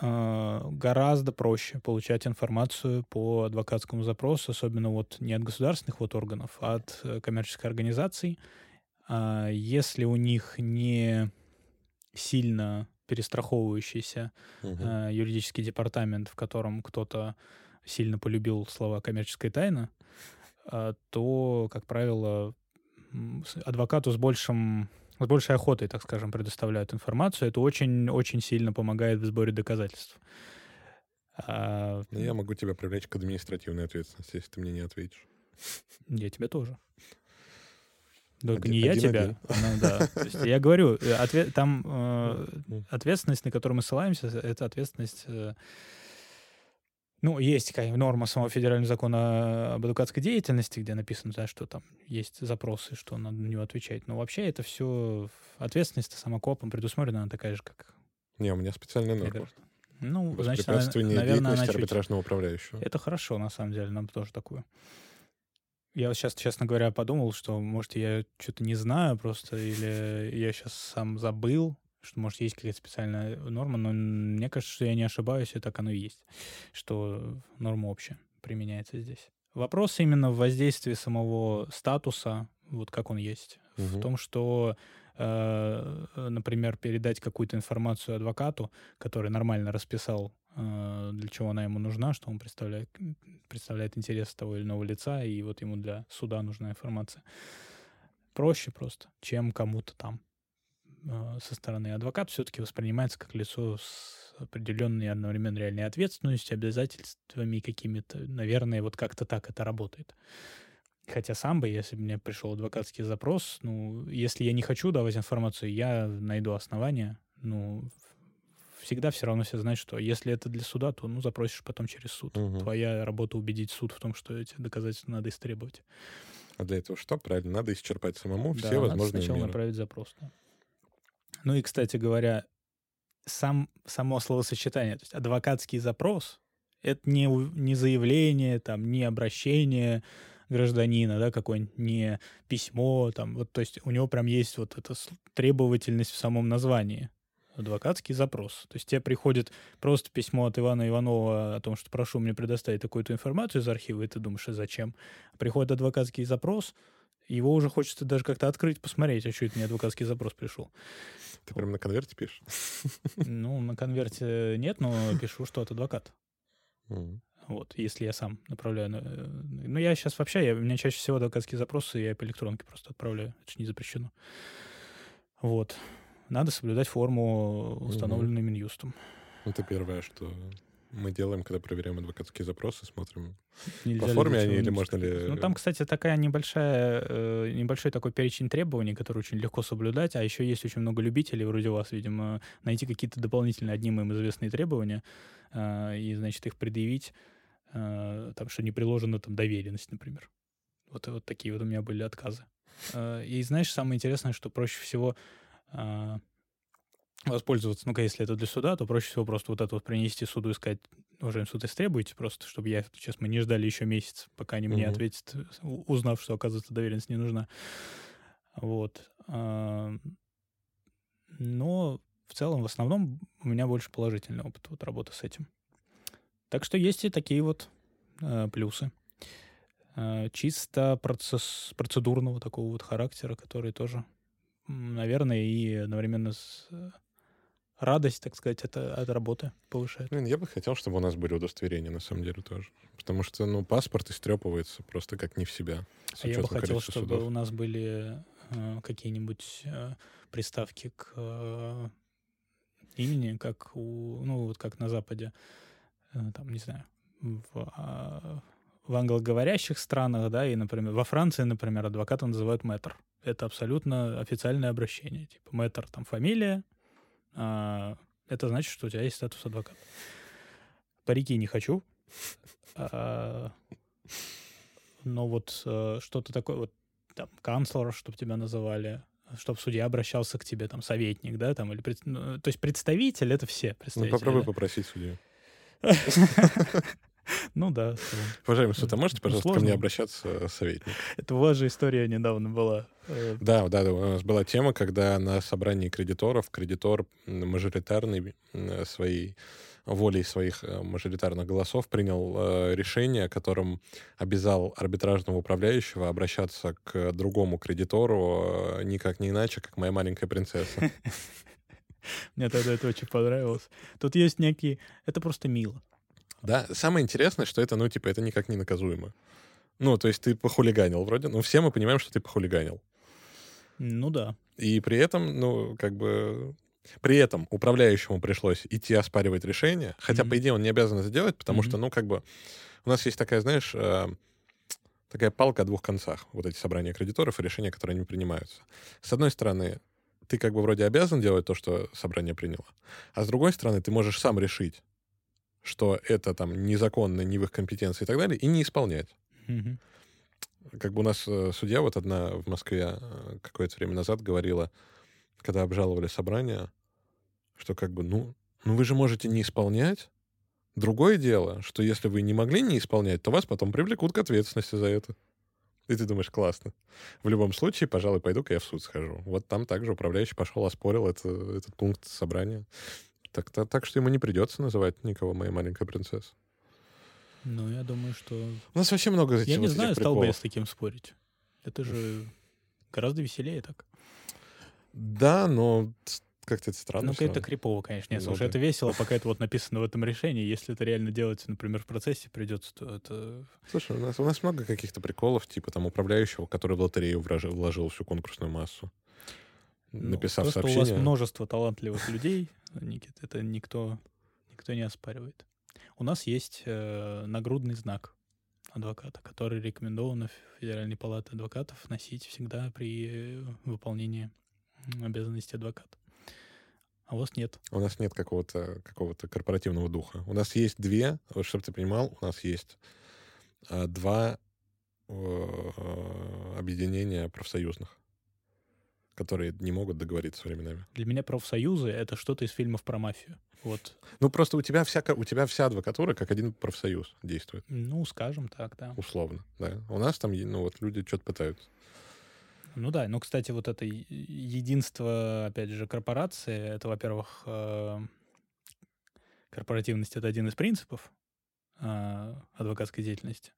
гораздо проще получать информацию по адвокатскому запросу, особенно не от государственных органов, а от коммерческих организаций. Если у них не сильно перестраховывающийся юридический департамент, в котором кто-то сильно полюбил слова «коммерческая тайна», то, как правило, адвокату с большей охотой, так скажем, предоставляют информацию. Это очень-очень сильно помогает в сборе доказательств. Я могу тебя привлечь к административной ответственности, если ты мне не ответишь. Я тебя тоже. Только не я тебя. Я говорю, там ответственность, на которую мы ссылаемся, это ответственность... Есть такая норма самого федерального закона об адвокатской деятельности, где написано, да, что там есть запросы, что надо на него отвечать. Но вообще это все... Ответственность-то сама КОАПом предусмотрена, она такая же, как... Не, у меня специальная норма. Значит, она, наверное, она чуть... арбитражного управляющего. Это хорошо, на самом деле, нам тоже такую. Я сейчас, честно говоря, подумал, что, может, я что-то не знаю просто, или я сейчас сам забыл, что, может, есть какая-то специальная норма, но мне кажется, что я не ошибаюсь, и так оно и есть, что норма общая применяется здесь. Вопрос именно в воздействии самого статуса, вот как он есть, в том, что, например, передать какую-то информацию адвокату, который нормально расписал, для чего она ему нужна, что он представляет интерес того или иного лица, и вот ему для суда нужна информация. Проще просто, чем кому-то там. Со стороны адвоката все-таки воспринимается как лицо с определенной и одновременно реальной ответственностью, обязательствами какими-то. Наверное, вот как-то так это работает. Хотя сам бы, если бы мне пришел адвокатский запрос, если я не хочу давать информацию, я найду основания. Всегда все равно все знают, что если это для суда, то запросишь потом через суд. Твоя работа убедить суд в том, что эти доказательства надо истребовать. А для этого что? Правильно, надо исчерпать самому все возможные меры. Сначала направить запрос. Ну и, кстати говоря, само словосочетание, то есть адвокатский запрос, это не заявление, там, не обращение гражданина, да, какое-нибудь не письмо, там, вот, то есть у него прям есть вот эта требовательность в самом названии. Адвокатский запрос. То есть тебе приходит просто письмо от Ивана Иванова о том, что прошу мне предоставить такую-то информацию из архива, и ты думаешь, а зачем? Приходит адвокатский запрос, его уже хочется даже как-то открыть, посмотреть, а что это мне адвокатский запрос пришел. Ты прям на конверте пишешь? Ну, на конверте нет, но пишу, что от адвоката. Вот, если я сам направляю... Ну, я сейчас вообще, у меня чаще всего адвокатские запросы, я по электронке просто отправляю, это же не запрещено. Вот. Надо соблюдать форму, установленную Минюстом. Это первое, что мы делаем, когда проверяем адвокатские запросы, смотрим, нельзя по форме они или можно ли... Ну, там, кстати, такая небольшой такой перечень требований, которые очень легко соблюдать, а еще есть очень много любителей, вроде вас, видимо, найти какие-то дополнительные одним им известные требования и, значит, их предъявить, там, что не приложена там доверенность, например. Вот такие вот у меня были отказы. И, знаешь, самое интересное, что проще всего... воспользоваться, ну-ка, если это для суда, то проще всего просто вот это вот принести суду и сказать, уважаемый суд, истребуйте просто, чтобы я, сейчас мы не ждали еще месяц, пока они мне ответят, узнав, что, оказывается, доверенность не нужна. Вот. Но в целом, в основном, у меня больше положительный опыт вот работы с этим. Так что есть и такие вот плюсы. Чисто процедурного такого вот характера, который тоже... наверное, и одновременно радость, так сказать, от работы повышает. Я бы хотел, чтобы у нас были удостоверения, на самом деле, тоже. Потому что, паспорт истрепывается просто как не в себя. А я бы хотел, чтобы у нас были какие-нибудь приставки к имени, как у... вот как на Западе, там, не знаю, в англоговорящих странах, да, и, например, во Франции, например, адвоката называют мэтр. Это абсолютно официальное обращение. Типа мэтр, там, фамилия. Это значит, что у тебя есть статус адвоката. Парики не хочу. Но вот что-то такое, вот, там, канцлер, чтобы тебя называли, чтобы судья обращался к тебе, там, советник, да, там, или... То есть представитель — это все представители. Попробуй попросить судью. Ну да. Уважаемый суд, а можете, пожалуйста, ко мне обращаться советник? Это у вас же история недавно была. Да, у нас была тема, когда на собрании кредиторов кредитор мажоритарный своей волей своих мажоритарных голосов принял решение, которым обязал арбитражного управляющего обращаться к другому кредитору никак не иначе, как моя маленькая принцесса. Мне тогда это очень понравилось. Тут есть некие... Это просто мило. Да, самое интересное, что это, это никак не наказуемо. То есть ты похулиганил вроде, но все мы понимаем, что ты похулиганил. Ну да. И при этом, при этом управляющему пришлось идти оспаривать решение, хотя, по идее, он не обязан это делать, потому что, у нас есть такая, знаешь, такая палка о двух концах, вот эти собрания кредиторов и решения, которые они принимаются. С одной стороны, ты вроде обязан делать то, что собрание приняло, а с другой стороны, ты можешь сам решить, что это там незаконно, не в их компетенции и так далее, и не исполнять. У нас судья вот одна в Москве какое-то время назад говорила, когда обжаловали собрание, что вы же можете не исполнять. Другое дело, что если вы не могли не исполнять, то вас потом привлекут к ответственности за это. И ты думаешь, классно. В любом случае, пожалуй, пойду-ка я в суд схожу. Вот там также управляющий пошел, оспорил этот пункт собрания. Так что ему не придется называть никого моей маленькой принцессой. Я думаю, что... У нас вообще много этих приколов. Я не знаю, стал бы я с таким спорить. Это же гораздо веселее так. Да, но как-то это странно. Это крипово, конечно. Нет, слушай, это весело, пока это вот написано в этом решении. Если это реально делается, например, в процессе придется, то это... Слушай, у нас много каких-то приколов, типа там управляющего, который в лотерею вложил всю конкурсную массу. Написав просто сообщение. У вас множество талантливых людей, Никит, это никто не оспаривает. У нас есть нагрудный знак адвоката, который рекомендовано в Федеральной палате адвокатов носить всегда при выполнении обязанностей адвоката. А у вас нет. У нас нет какого-то корпоративного духа. У нас есть, чтобы ты понимал, у нас есть два объединения профсоюзных, которые не могут договориться временами. Для меня профсоюзы — это что-то из фильмов про мафию. Вот. Ну, просто у тебя вся адвокатура как один профсоюз действует. Ну, скажем так, да. Условно, да. У нас там люди что-то пытаются. Ну да, ну, кстати, вот это единство, опять же, корпорации, это, во-первых, корпоративность — это один из принципов адвокатской деятельности.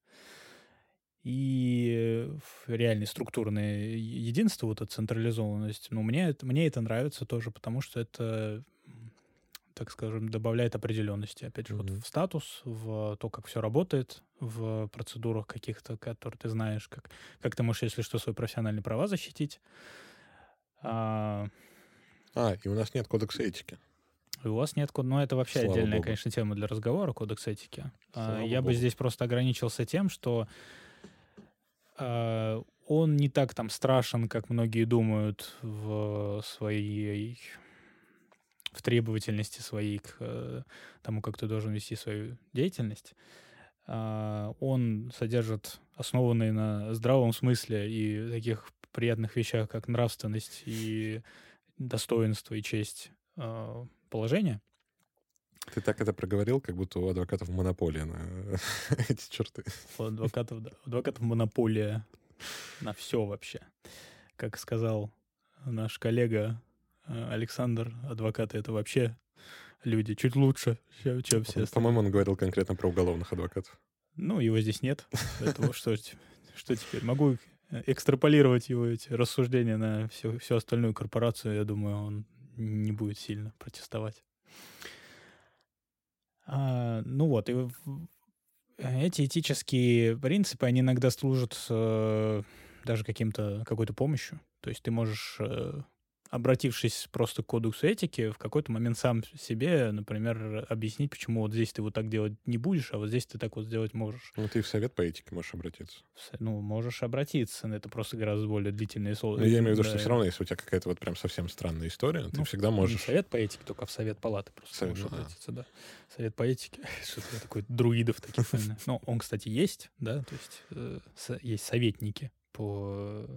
И реальное структурное единство, вот эта централизованность, ну, мне это нравится тоже, потому что это, так скажем, добавляет определенности, опять же, вот в статус, в то, как все работает, в процедурах каких-то, которые ты знаешь, как ты можешь, если что, свои профессиональные права защитить. И у нас нет кодекса этики. И у вас нет... Ну, это вообще Слава отдельная, Богу. Конечно, тема для разговора, кодекс этики. Я бы здесь просто ограничился тем, что он не так там страшен, как многие думают в своей... в требовательности своей к тому, как ты должен вести свою деятельность. Он содержит основанные на здравом смысле и таких приятных вещах, как нравственность и достоинство и честь положение. Ты так это проговорил, как будто у адвокатов монополия на эти черты. У адвокатов, да. У адвокатов монополия на все вообще. Как сказал наш коллега Александр, адвокаты — это вообще люди чуть лучше, чем все. По-моему, он говорил конкретно про уголовных адвокатов. Ну, его здесь нет. Поэтому что теперь? Могу экстраполировать его эти рассуждения на всю остальную корпорацию, я думаю, он не будет сильно протестовать. И эти этические принципы, они иногда служат даже какой-то помощью. То есть ты можешь, обратившись просто к кодексу этики, в какой-то момент сам себе, например, объяснить, почему вот здесь ты вот так делать не будешь, а вот здесь ты так вот сделать можешь. Ну, ты в совет по этике можешь обратиться. Можешь обратиться, но это просто гораздо более длительное слово. Но я имею в виду, что все равно, если у тебя какая-то вот прям совсем странная история, ты всегда можешь... Не совет по этике, только в совет палаты просто можешь обратиться, да. Совет по этике. Что-то такое, друидов таких. Ну, он, кстати, есть, да, то есть есть советники по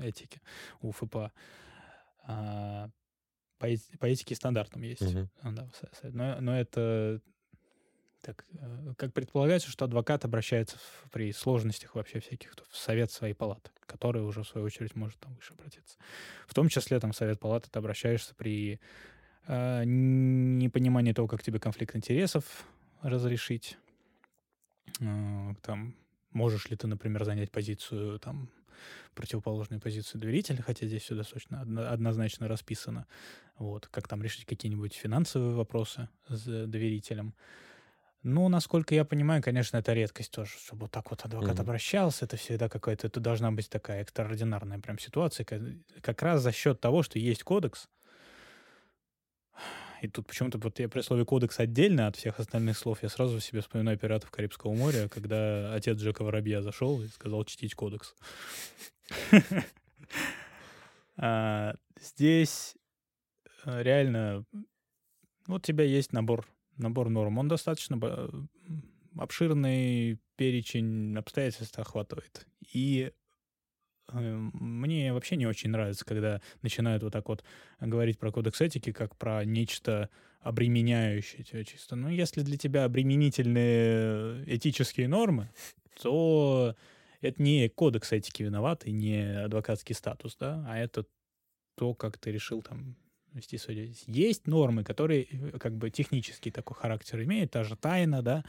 этике у ФПА. По этике стандартам есть. Но это так, как предполагается, что адвокат обращается при сложностях вообще всяких в совет своей палаты, который уже, в свою очередь, может там выше обратиться. В том числе там в совет палаты ты обращаешься при непонимании того, как тебе конфликт интересов разрешить. Там, можешь ли ты, например, занять позицию там, противоположную позицию доверителя, хотя здесь все достаточно однозначно расписано. Вот. Как там решить какие-нибудь финансовые вопросы с доверителем. Ну, насколько я понимаю, конечно, это редкость тоже, чтобы вот так вот адвокат обращался. Это всегда какая-то... Это должна быть такая экстраординарная прям ситуация. Как раз за счет того, что есть кодекс. И тут почему-то вот я при слове «кодекс» отдельно от всех остальных слов, я сразу себе вспоминаю «Пиратов Карибского моря», когда отец Джека Воробья зашел и сказал «чтить кодекс». Здесь реально... Вот у тебя есть набор норм. Он достаточно обширный, перечень обстоятельств охватывает. И... Мне вообще не очень нравится, когда начинают вот так вот говорить про кодекс этики, как про нечто обременяющее тебя чисто. Ну, если для тебя обременительные этические нормы, то это не кодекс этики виноват и не адвокатский статус, да, а это то, как ты решил там вести свою деятельность. Есть нормы, которые как бы технический такой характер имеют, та же тайна, да,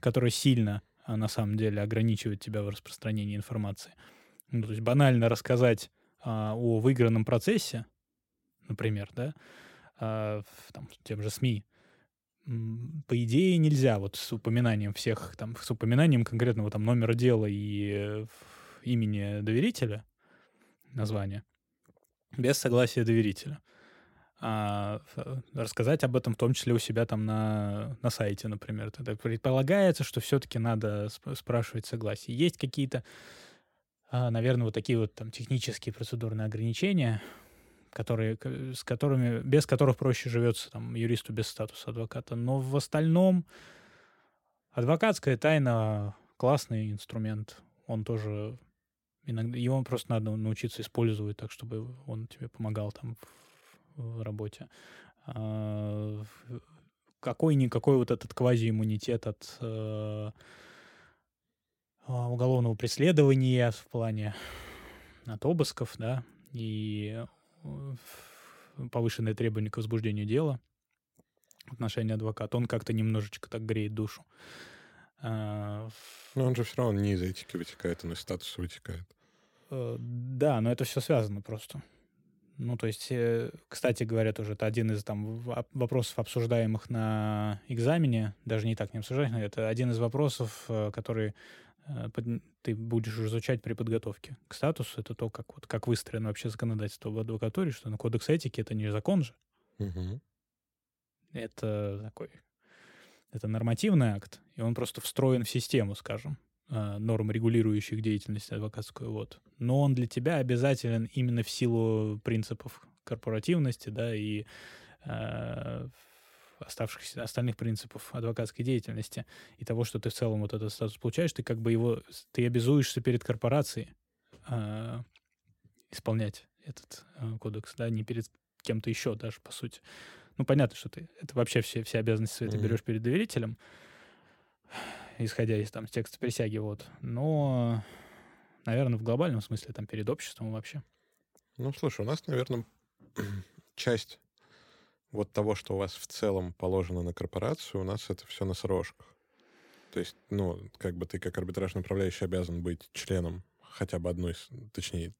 которая сильно на самом деле ограничивает тебя в распространении информации. Ну, то есть банально рассказать о выигранном процессе, например, да, в тем же СМИ, по идее, нельзя вот с упоминанием всех, там, с упоминанием конкретного там номера дела и имени доверителя, названия, без согласия доверителя. Рассказать об этом в том числе у себя там на сайте, например. Тогда предполагается, что все-таки надо спрашивать согласие. Есть какие-то... Наверное, вот такие вот там технические процедурные ограничения, без которых проще живется там, юристу без статуса адвоката. Но в остальном адвокатская тайна — классный инструмент. он тоже иногда... Его просто надо научиться использовать так, чтобы он тебе помогал там в работе. Какой-никакой вот этот квази-иммунитет от уголовного преследования в плане от обысков, да, и повышенные требования к возбуждению дела в отношении адвоката, он как-то немножечко так греет душу. Но он же все равно не из этики вытекает, он из статуса вытекает. Да, но это все связано просто. Ну, то есть, кстати говоря, тоже это один из там вопросов, обсуждаемых на экзамене, даже не так не обсуждаемых, это один из вопросов, который ты будешь изучать при подготовке к статусу, это то, как, вот, как выстроено вообще законодательство в адвокатуре, что ну, кодекс этики — это не закон же. Угу. Это такой... Это нормативный акт, и он просто встроен в систему, скажем, норм, регулирующих деятельность адвокатскую. Вот. Но он для тебя обязателен именно в силу принципов корпоративности, да, и остальных принципов адвокатской деятельности и того, что ты в целом вот этот статус получаешь, ты как бы его, ты обязуешься перед корпорацией исполнять этот кодекс, да, не перед кем-то еще даже, по сути. Ну, понятно, что ты это вообще все обязанности свои ты берешь перед доверителем, исходя из там текста присяги, вот. Но, наверное, в глобальном смысле там перед обществом вообще. Ну, слушай, у нас, наверное, часть вот того, что у вас в целом положено на корпорацию, у нас это все на срочках. То есть, ну, как бы ты как арбитражный управляющий обязан быть членом хотя бы одной, точнее,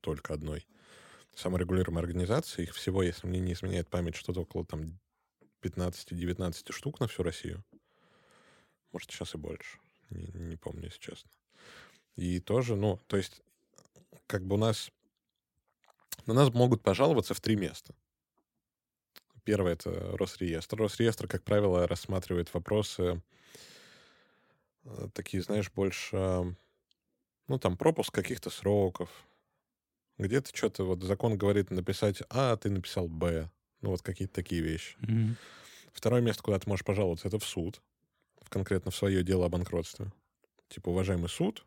только одной саморегулируемой организации. Их всего, если мне не изменяет память, что-то около там 15-19 штук на всю Россию. Может, сейчас и больше. Не помню, если честно. И тоже, ну, то есть, как бы у нас... На нас могут пожаловаться в 3 места. Первое — это Росреестр. Росреестр, как правило, рассматривает вопросы такие, знаешь, больше... Ну, там, пропуск каких-то сроков. Где-то что-то, вот закон говорит написать А, а ты написал Б. Ну, вот какие-то такие вещи. Mm-hmm. Второе место, куда ты можешь пожаловаться, это в суд. Конкретно в свое дело о банкротстве. Типа, уважаемый суд,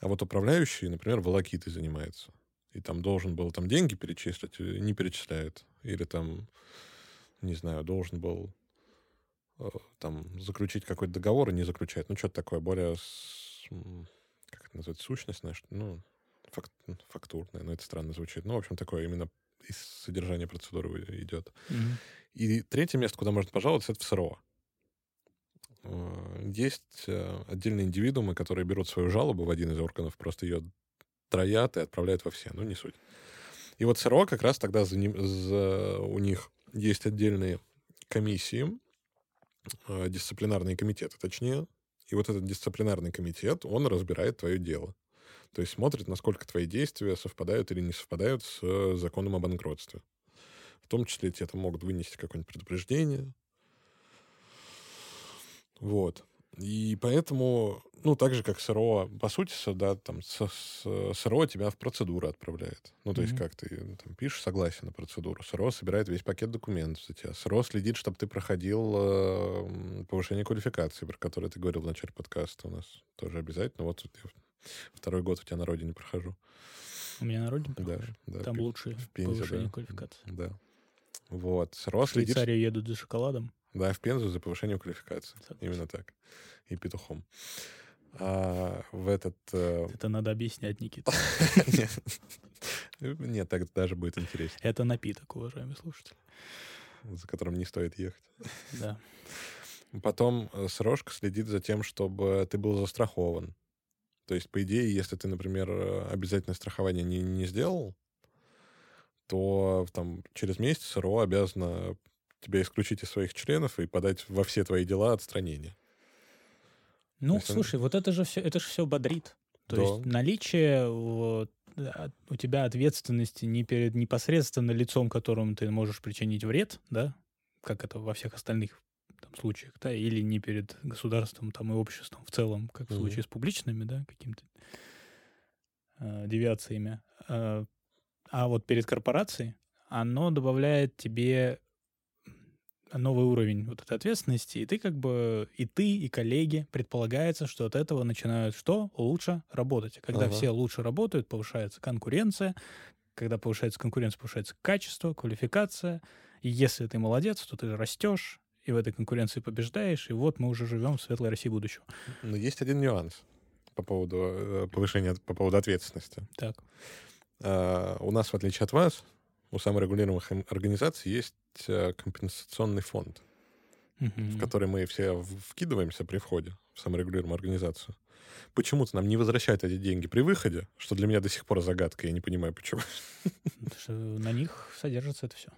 а вот управляющий, например, волокитой занимается. И там должен был там деньги перечислить, не перечисляет. Или там, не знаю, должен был там заключить какой-то договор и не заключает. Ну, что-то такое более... Как это называется? Сущность, знаешь? Ну... фактурное, но это странно звучит. Ну, в общем, такое именно из содержания процедуры идет. Mm-hmm. И третье место, куда можно пожаловаться, это в СРО. Есть отдельные индивидуумы, которые берут свою жалобу в один из органов, просто ее троят и отправляют во все. Ну, не суть. И вот СРО как раз тогда у них есть отдельные комиссии, дисциплинарные комитеты, точнее. И вот этот дисциплинарный комитет, он разбирает твое дело. То есть смотрит, насколько твои действия совпадают или не совпадают с законом о банкротстве. В том числе тебе там могут вынести какое-нибудь предупреждение. Вот. И поэтому, ну, так же, как СРО, по сути, да, там, СРО тебя в процедуру отправляет. Ну, то есть, как ты там пишешь согласие на процедуру, СРО собирает весь пакет документов за тебя, СРО следит, чтобы ты проходил повышение квалификации, про которое ты говорил в начале подкаста у нас. Тоже обязательно. Вот я 2-й год у тебя на родине прохожу. У меня на родине прохожу? Да. Там лучшее повышение квалификации. Да. Вот. СРО следит... В Швейцарию едут за шоколадом. Да, в Пензу за повышение квалификации. Согласен. Именно так. И петухом. Это надо объяснять, Никита. Нет, так даже будет интересно. Это напиток, уважаемые слушатели. За которым не стоит ехать. Да. Потом СРОшка следит за тем, чтобы ты был застрахован. То есть, по идее, если ты, например, обязательное страхование не сделал, то там, через месяц СРО обязана... тебя исключить из своих членов и подать во все твои дела отстранение. Ну, есть, слушай, вот это же все бодрит. То есть наличие вот, у тебя ответственности не перед непосредственно лицом, которому ты можешь причинить вред, да, как это во всех остальных там, случаях, да, или не перед государством там, и обществом в целом, как в случае с публичными, да, какими-то девиациями. А вот перед корпорацией оно добавляет тебе новый уровень вот этой ответственности, и ты как бы, и ты, и коллеги, предполагается, что от этого начинают что? Лучше работать. Когда все лучше работают, повышается конкуренция, когда повышается конкуренция, повышается качество, квалификация, и если ты молодец, то ты растешь, и в этой конкуренции побеждаешь, и вот мы уже живем в светлой России будущего. Но есть один нюанс по поводу повышения, по поводу ответственности. Так. У нас, в отличие от вас, у саморегулируемых организаций есть компенсационный фонд, в который мы все вкидываемся при входе в саморегулируемую организацию. Почему-то нам не возвращают эти деньги при выходе, что для меня до сих пор загадка, я не понимаю, почему. Потому что на них содержится это все.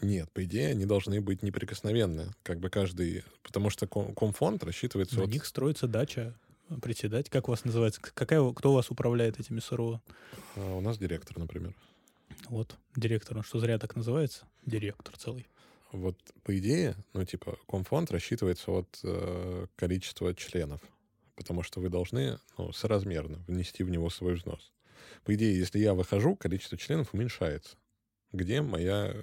Нет, по идее, они должны быть неприкосновенны. Как бы каждый... Потому что комфонд рассчитывается... На них строится дача председатель. Как у вас называется? Кто у вас управляет этими СРО? У нас директор, например. Вот, директор. Он что, зря так называется? Директор целый. Вот, по идее, ну, типа, комфонд рассчитывается от количества членов, потому что вы должны, ну, соразмерно внести в него свой взнос. По идее, если я выхожу, количество членов уменьшается. Где моя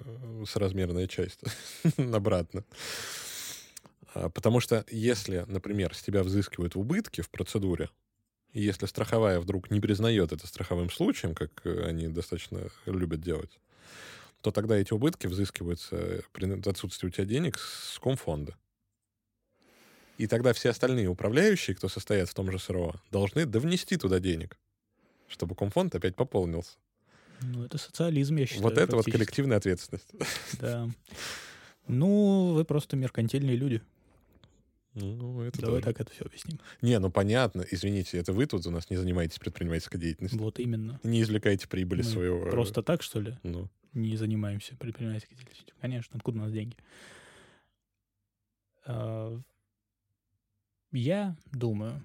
соразмерная часть обратно? Потому что если, например, с тебя взыскивают убытки в процедуре, и если страховая вдруг не признает это страховым случаем, как они достаточно любят делать, то тогда эти убытки взыскиваются при отсутствии у тебя денег с комфонда. И тогда все остальные управляющие, кто состоят в том же СРО, должны довнести туда денег, чтобы комфонд опять пополнился. Ну, это социализм, я считаю. Вот это вот коллективная ответственность. Да. Ну, вы просто меркантильные люди. Ну, это давай тоже так это все объясним. Не, ну понятно, извините, это вы тут у нас не занимаетесь предпринимательской деятельностью. Вот именно. Не извлекаете прибыли мы своего. Просто так, что ли? Ну. Не занимаемся предпринимательской деятельностью. Конечно, откуда у нас деньги? Я думаю,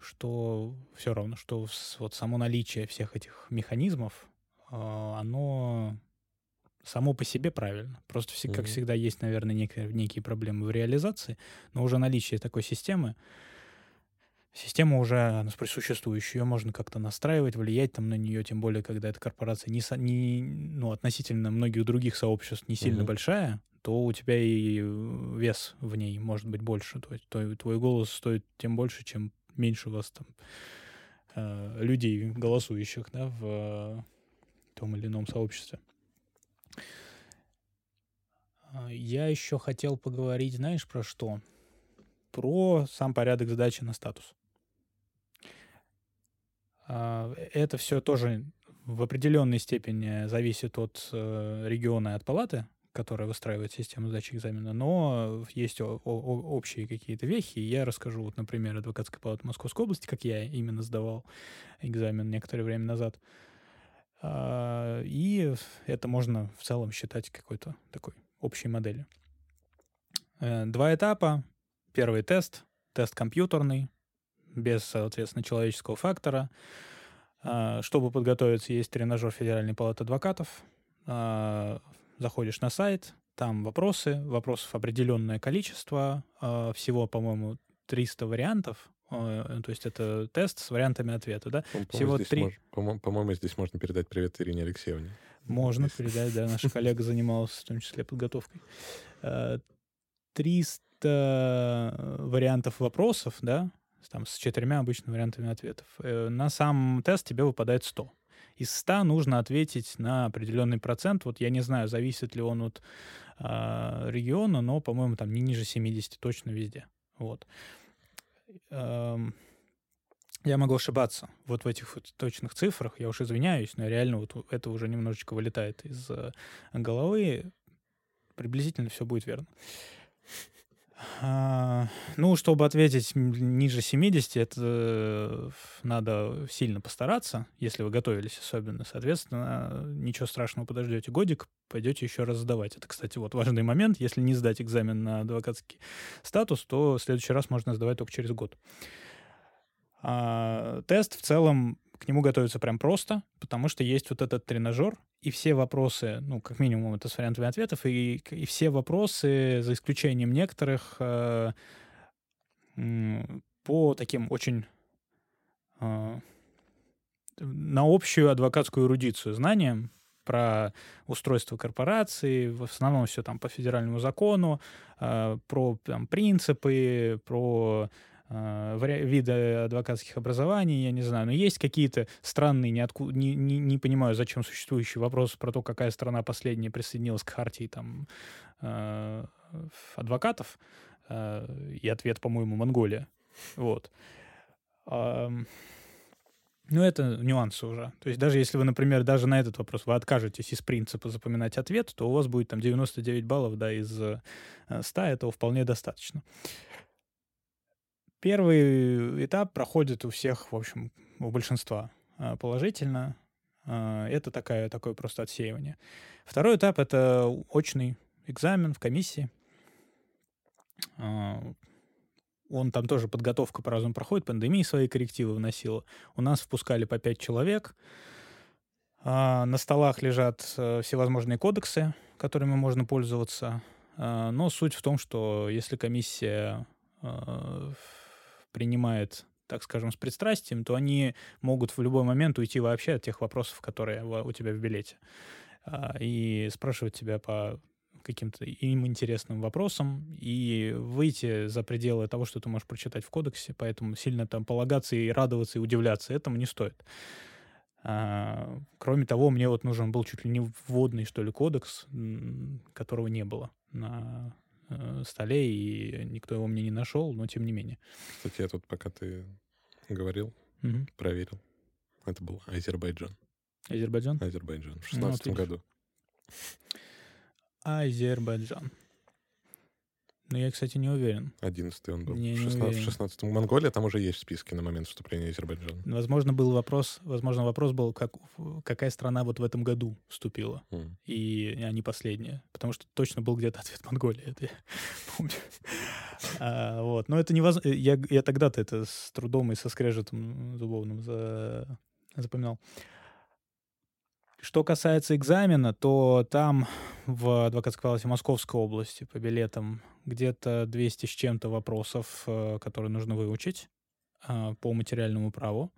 что все равно, что вот само наличие всех этих механизмов, оно само по себе правильно. Просто, как всегда, есть, наверное, некие проблемы в реализации, но уже наличие такой системы, система уже существующая, ее можно как-то настраивать, влиять там на нее, тем более, когда эта корпорация не относительно многих других сообществ не сильно большая, то у тебя и вес в ней может быть больше. То есть твой голос стоит тем больше, чем меньше у вас там людей, голосующих, да, в том или ином сообществе. Я еще хотел поговорить, знаешь, про что? Про сам порядок сдачи на статус. Это все тоже в определенной степени зависит от региона и от палаты, которая выстраивает систему сдачи экзамена, но есть общие какие-то вехи. Я расскажу, вот, например, Адвокатской палаты Московской области, как я именно сдавал экзамен некоторое время назад. И это можно в целом считать какой-то такой общей моделью. 2 этапа. Первый тест компьютерный, без, соответственно, человеческого фактора. Чтобы подготовиться, есть тренажер Федеральной палаты адвокатов. Заходишь на сайт, там вопросы, вопросов определенное количество, всего, по-моему, 300 вариантов. То есть это тест с вариантами ответа, да? Всего 3. По-моему, здесь можно передать привет Ирине Алексеевне. Можно передать, да. Наша коллега занималась в том числе подготовкой. 300 вариантов вопросов, да? Там с 4 обычными вариантами ответов. На сам тест тебе выпадает 100. Из 100 нужно ответить на определенный процент. Вот я не знаю, зависит ли он от региона, но, по-моему, там не ниже 70 точно везде. Вот. Я могу ошибаться вот в этих вот точных цифрах, я уж извиняюсь, но реально вот это уже немножечко вылетает из головы. Приблизительно все будет верно. Ну, чтобы ответить ниже 70, это надо сильно постараться, если вы готовились особенно. Соответственно, ничего страшного, подождете годик, пойдете еще раз сдавать. Это, кстати, вот важный момент. Если не сдать экзамен на адвокатский статус, то в следующий раз можно сдавать только через год. Тест в целом, к нему готовится прям просто, потому что есть вот этот тренажер, и все вопросы, ну, как минимум, это с вариантами ответов, и все вопросы, за исключением некоторых, по таким очень... на общую адвокатскую эрудицию знаниям, про устройство корпораций, в основном все там по федеральному закону, про там, принципы, про виды адвокатских образований, я не знаю, но есть какие-то странные, не понимаю, зачем существующие вопросы про то, какая страна последняя присоединилась к хартии там, адвокатов, и ответ, по-моему, Монголия. Вот. Ну, это нюансы уже. То есть даже если вы, например, даже на этот вопрос вы откажетесь из принципа запоминать ответ, то у вас будет там 99 баллов, да, из 100, этого вполне достаточно. Первый этап проходит у всех, в общем, у большинства положительно. Это такое просто отсеивание. Второй этап — это очный экзамен в комиссии. Он там тоже подготовка по-разному проходит, пандемия свои коррективы вносила. У нас впускали по 5 человек. На столах лежат всевозможные кодексы, которыми можно пользоваться. Но суть в том, что если комиссия принимает, так скажем, с пристрастием, то они могут в любой момент уйти вообще от тех вопросов, которые у тебя в билете. И спрашивать тебя по каким-то им интересным вопросам и выйти за пределы того, что ты можешь прочитать в кодексе, поэтому сильно там полагаться и радоваться, и удивляться этому не стоит. Кроме того, мне вот нужен был чуть ли не вводный, что ли, кодекс, которого не было на столе, и никто его мне не нашел, но тем не менее. Кстати, я тут, пока ты говорил, проверил. Это был Азербайджан. Азербайджан? Азербайджан. В 2016 году. Азербайджан. Но я, кстати, не уверен. 11-й он был. В 16-м. Монголия, там уже есть списки на момент вступления Азербайджана. Возможно, был вопрос, какая страна вот в этом году вступила. И они последние. Потому что точно был где-то ответ Монголия. Это я помню. Вот. Но это невозможно. Я тогда-то это с трудом и со скрежетом зубовным запоминал. Что касается экзамена, то там в Адвокатской палате Московской области по билетам где-то 200 с чем-то вопросов, которые нужно выучить по материальному праву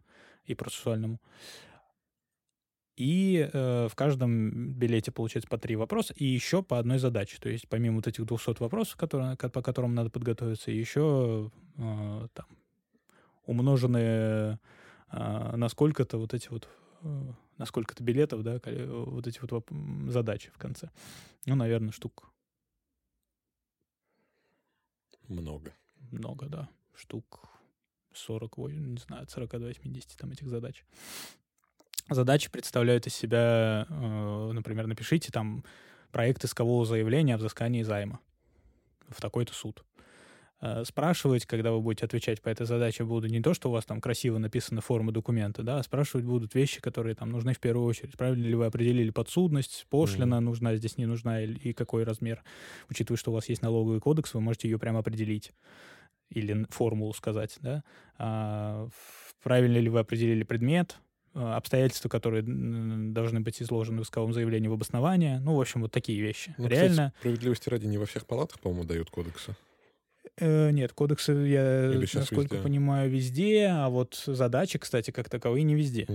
и процессуальному. И в каждом билете получается по 3 вопроса и еще по одной задаче. То есть помимо вот этих 200 вопросов, по которым надо подготовиться, еще там умноженные на сколько-то вот эти вот на сколько-то билетов, да, вот эти вот задачи в конце. Ну, наверное, штук... Много, да. Штук 40, ой, не знаю, от 40 до 80 там этих задач. Задачи представляют из себя, например, напишите там проект искового заявления о взыскании займа в такой-то суд. Спрашивать, когда вы будете отвечать по этой задаче, будут не то, что у вас там красиво написана форма документа, да, а спрашивать будут вещи, которые там нужны в первую очередь. Правильно ли вы определили подсудность, пошлина нужна, здесь не нужна, и какой размер. Учитывая, что у вас есть налоговый кодекс, вы можете ее прямо определить или формулу сказать, да. Правильно ли вы определили предмет, обстоятельства, которые должны быть изложены в исковом заявлении в обоснование. Ну, в общем, вот такие вещи. Ну, реально... Кстати, справедливости ради, не во всех палатах, по-моему, дают кодексы. Нет, кодексы, я, насколько понимаю, везде, а вот задачи, кстати, как таковые, не везде.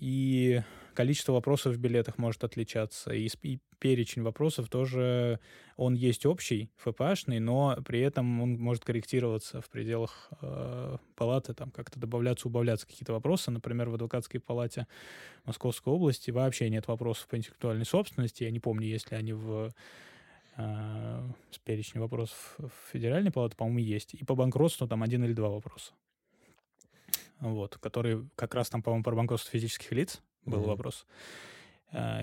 И количество вопросов в билетах может отличаться, и перечень вопросов тоже, он есть общий, ФПАшный, но при этом он может корректироваться в пределах палаты, там как-то добавляться, убавляться какие-то вопросы. Например, в Адвокатской палате Московской области вообще нет вопросов по интеллектуальной собственности, я не помню, если они с перечнем вопросов в Федеральной палате, по-моему, есть. И по банкротству там 1 или 2 вопроса. Вот, которые как раз там, по-моему, про банкротство физических лиц был вопрос.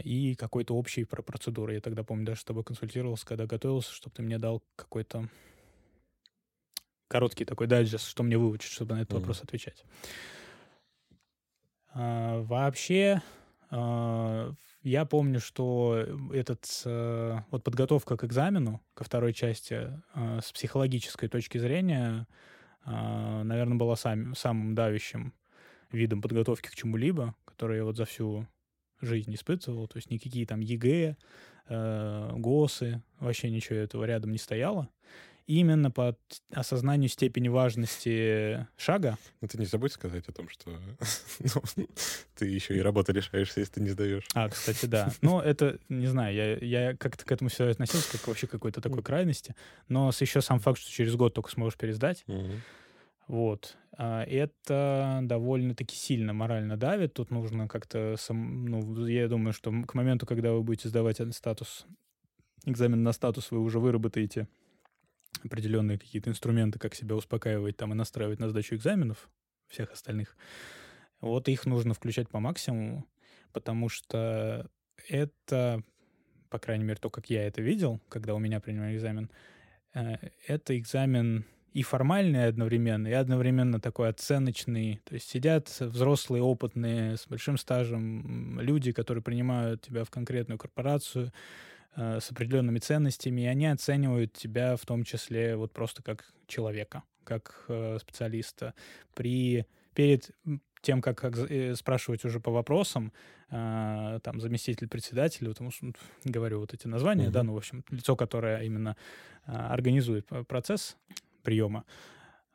И какой-то общий про процедуры. Я тогда, помню, даже с тобой консультировался, когда готовился, чтобы ты мне дал какой-то короткий такой дайджест, что мне выучить, чтобы на этот вопрос отвечать. Вообще... Я помню, что вот подготовка к экзамену, ко второй части, с психологической точки зрения, наверное, была самым давящим видом подготовки к чему-либо, который я вот за всю жизнь испытывал. То есть никакие там ЕГЭ, ГОСы, вообще ничего этого рядом не стояло. именно по осознанию степени важности шага. Но ты не забудь сказать о том, что ты еще и работу решаешься, если ты не сдаешь. А, кстати, да. Ну, это, не знаю, я как-то к этому всегда относился, как вообще к какой-то такой крайности, но еще сам факт, что через год только сможешь пересдать, вот. Это довольно-таки сильно морально давит. Тут нужно как-то... Ну, я думаю, что к моменту, когда вы будете сдавать статус, экзамен на статус, вы уже выработаете определенные какие-то инструменты, как себя успокаивать там и настраивать на сдачу экзаменов всех остальных. Вот их нужно включать по максимуму, потому что это, по крайней мере, то, как я это видел, когда у меня принимали экзамен, это экзамен... и формальный одновременно, и одновременно такой оценочный. То есть сидят взрослые, опытные, с большим стажем люди, которые принимают тебя в конкретную корпорацию с определенными ценностями, и они оценивают тебя в том числе вот просто как человека, как специалиста. Перед тем, как спрашивать уже по вопросам, там, заместитель председателя, вот, говорю вот эти названия, да, ну, в общем, лицо, которое именно организует процесс приема,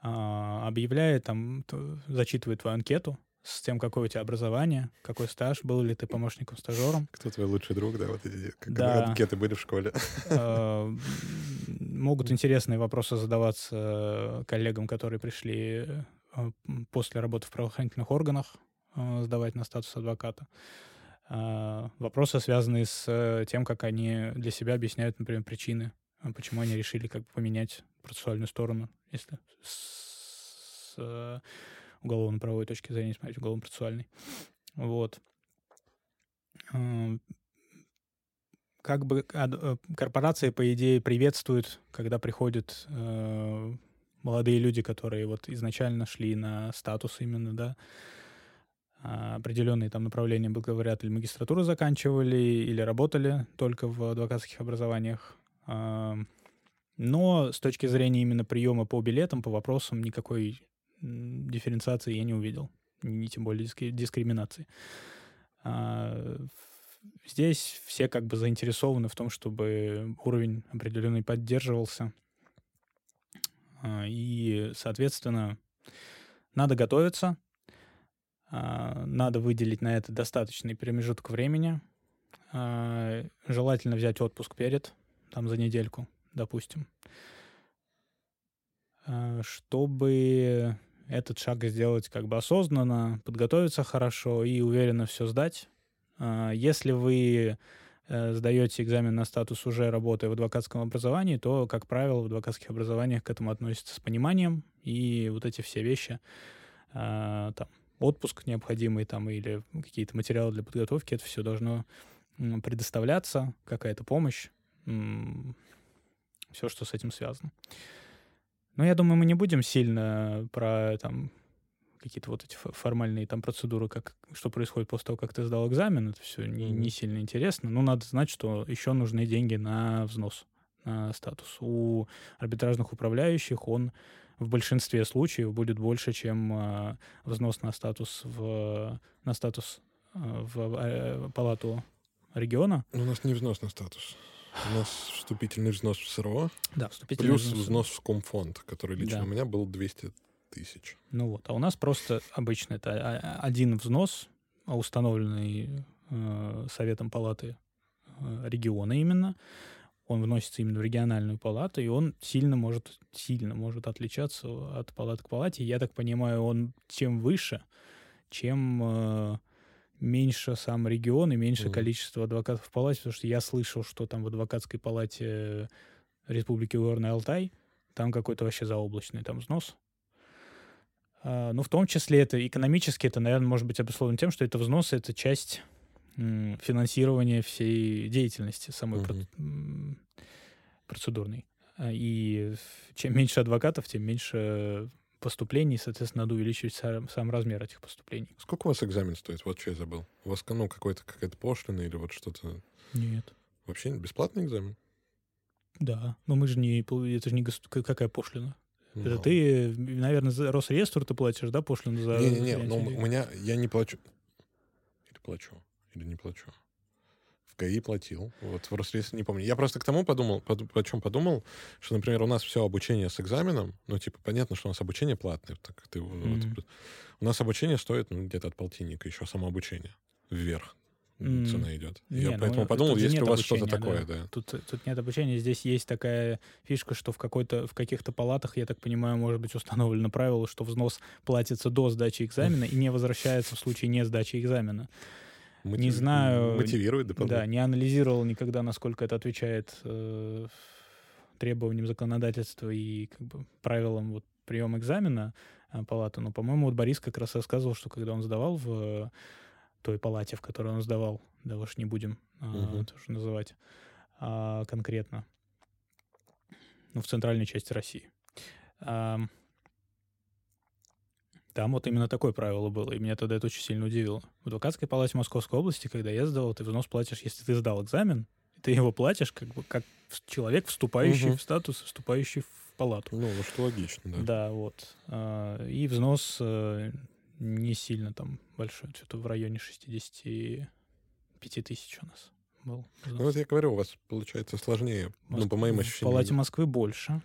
объявляет, там, зачитывает твою анкету с тем, какое у тебя образование, какой стаж, был ли ты помощником-стажером. Кто твой лучший друг, да, вот эти анкеты были в школе. Могут интересные вопросы задаваться коллегам, которые пришли после работы в правоохранительных органах сдавать на статус адвоката. Вопросы, связанные с тем, как они для себя объясняют, например, причины, почему они решили как бы поменять процессуальную сторону, если с уголовно-правовой точки зрения смотреть, уголовно-процессуальной. Вот. Как бы корпорации, по идее, приветствуют, когда приходят молодые люди, которые вот изначально шли на статус именно, да, определенные там направления бакалавриат или магистратуру заканчивали, или работали только в адвокатских образованиях. Но с точки зрения именно приема по билетам, по вопросам, никакой дифференциации я не увидел, ни тем более дискриминации. Здесь все как бы заинтересованы в том, чтобы уровень определенный поддерживался. И, соответственно, надо готовиться, надо выделить на это достаточный промежуток времени, желательно взять отпуск перед, там за недельку, допустим, чтобы этот шаг сделать как бы осознанно, подготовиться хорошо и уверенно все сдать. Если вы сдаете экзамен на статус уже работая в адвокатском образовании, то, как правило, в адвокатских образованиях к этому относятся с пониманием, и вот эти все вещи, там, отпуск необходимый там, или какие-то материалы для подготовки, это все должно предоставляться, какая-то помощь, все, что с этим связано. Но я думаю, мы не будем сильно про там какие-то вот эти формальные там процедуры, как, что происходит после того, как ты сдал экзамен, это все не сильно интересно. Но надо знать, что еще нужны деньги на взнос, на статус. У арбитражных управляющих он в большинстве случаев будет больше, чем взнос на статус в палату региона. Но у нас не взнос на статус. У нас вступительный взнос в СРО, да, плюс взнос в комфонд, который лично у меня был 200 тысяч. Ну вот, а у нас просто обычно это один взнос, установленный Советом палаты региона именно. Он вносится именно в региональную палату, и он сильно может отличаться от палаты к палате. Я так понимаю, он тем выше, чем... меньше сам регион и меньше количество адвокатов в палате, потому что я слышал, что там в адвокатской палате Республики Горный Алтай там какой-то вообще заоблачный там взнос. Ну, в том числе это экономически, это, наверное, может быть обусловлено тем, что это взнос, это часть финансирования всей деятельности самой процедурной. И чем меньше адвокатов, тем меньше... поступлений, соответственно, надо увеличивать сам размер этих поступлений. Сколько у вас экзамен стоит? Вот что я забыл. У вас, ну, какая-то пошлина или вот что-то? Нет. Вообще бесплатный экзамен? Да. Но мы же не... Это же не... Какая пошлина? Ну. Это ты, наверное, за Росреестр ты платишь, да, пошлину за... Не-не-не, но у меня... Я не плачу. Или плачу? Или не плачу? в ГАИ платил. Вот в Росреестре не помню. Я просто к тому подумал, о чем подумал, что, например, у нас все обучение с экзаменом, ну, типа, понятно, что у нас обучение платное. Так, ты, вот, у нас обучение стоит ну, где-то от полтинника, еще самообучение вверх. Цена идет. Я поэтому подумал, есть ли у вас что-то такое, да. Тут нет обучения. Здесь есть такая фишка, что в каких-то палатах, я так понимаю, может быть установлено правило, что взнос платится до сдачи экзамена и не возвращается в случае не сдачи экзамена. Не знаю... Мотивирует дополнительно. Да, не анализировал никогда, насколько это отвечает требованиям законодательства и как бы, правилам вот, приема экзамена палаты. Но, по-моему, вот Борис как раз рассказывал, что когда он сдавал в той палате, в которой он сдавал, да уж не будем тоже называть конкретно, ну, в центральной части России. Там вот именно такое правило было, и меня тогда это очень сильно удивило. В Адвокатской палате Московской области, когда я сдавал, ты взнос платишь, если ты сдал экзамен, ты его платишь как бы как человек, вступающий в статус, вступающий в палату. Ну, что логично, да. Да, вот. И взнос... не сильно там большой, что-то в районе 65 тысяч у нас был. Ну, вот я говорю, у вас получается сложнее, ну, по моим ощущениям. В палате Москвы больше.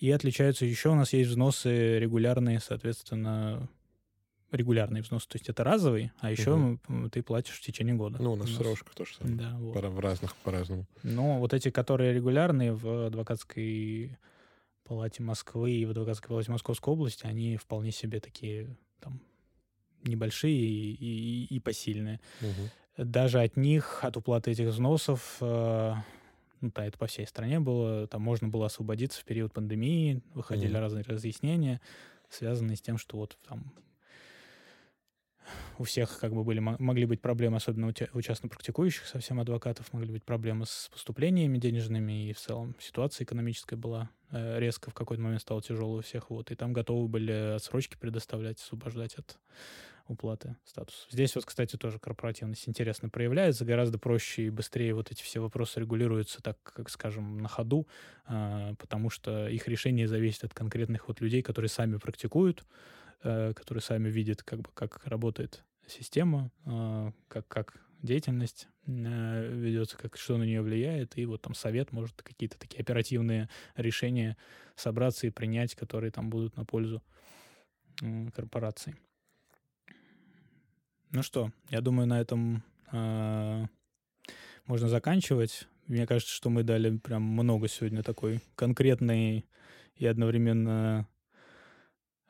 И отличаются еще, у нас есть взносы регулярные, соответственно, регулярные взносы, то есть это разовый, а еще ты платишь в течение года. Ну, у нас срочка тоже самое. Да, вот. По-разному. Ну, вот эти, которые регулярные в Адвокатской палате Москвы и в Адвокатской палате Московской области, они вполне себе такие... там, небольшие и посильные. Даже от них, от уплаты этих взносов, ну да, это по всей стране было, там можно было освободиться в период пандемии, выходили разные разъяснения, связанные с тем, что вот там у всех как бы могли быть проблемы, особенно у частно практикующих совсем адвокатов, могли быть проблемы с поступлениями денежными, и в целом ситуация экономическая была резко в какой-то момент стала тяжелой у всех, вот, и там готовы были отсрочки предоставлять, освобождать от уплаты статуса. Здесь вот, кстати, тоже корпоративность интересно проявляется, гораздо проще и быстрее вот эти все вопросы регулируются, так как, скажем, на ходу, потому что их решение зависит от конкретных вот людей, которые сами практикуют, которые сами видят, как бы, как работает система, как деятельность ведется, как что на нее влияет, и вот там совет может какие-то такие оперативные решения собраться и принять, которые там будут на пользу корпораций. Ну что, я думаю, на этом можно заканчивать. Мне кажется, что мы дали прям много сегодня такой конкретной и одновременно...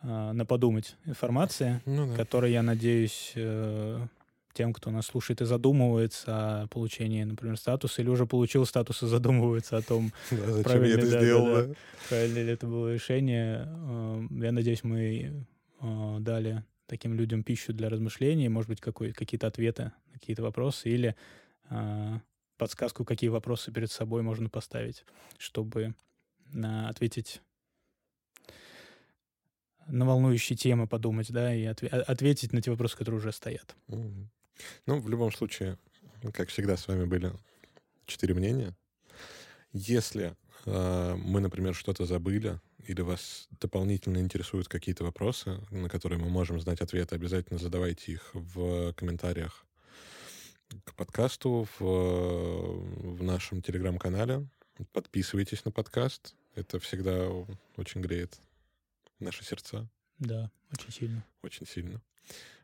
на подумать информации, которая, я надеюсь, тем, кто нас слушает и задумывается о получении, например, статуса, или уже получил статус и задумывается о том, правильно ли это было решение. Я надеюсь, мы дали таким людям пищу для размышлений, может быть, какие-то ответы на какие-то вопросы, или подсказку, какие вопросы перед собой можно поставить, чтобы ответить на волнующие темы подумать, да, и ответить на те вопросы, которые уже стоят. Ну, в любом случае, как всегда, с вами были 4 мнения. Если мы, например, что-то забыли, или вас дополнительно интересуют какие-то вопросы, на которые мы можем знать ответы, обязательно задавайте их в комментариях к подкасту, в нашем телеграм-канале. Подписывайтесь на подкаст. Это всегда очень греет наши сердца. Да, очень сильно. Очень сильно.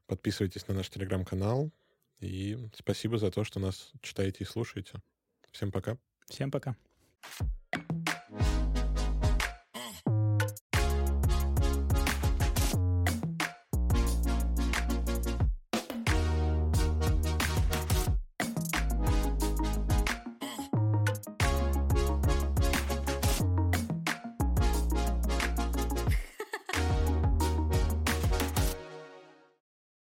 Подписывайтесь на наш телеграм-канал. И спасибо за то, что нас читаете и слушаете. Всем пока. Всем пока.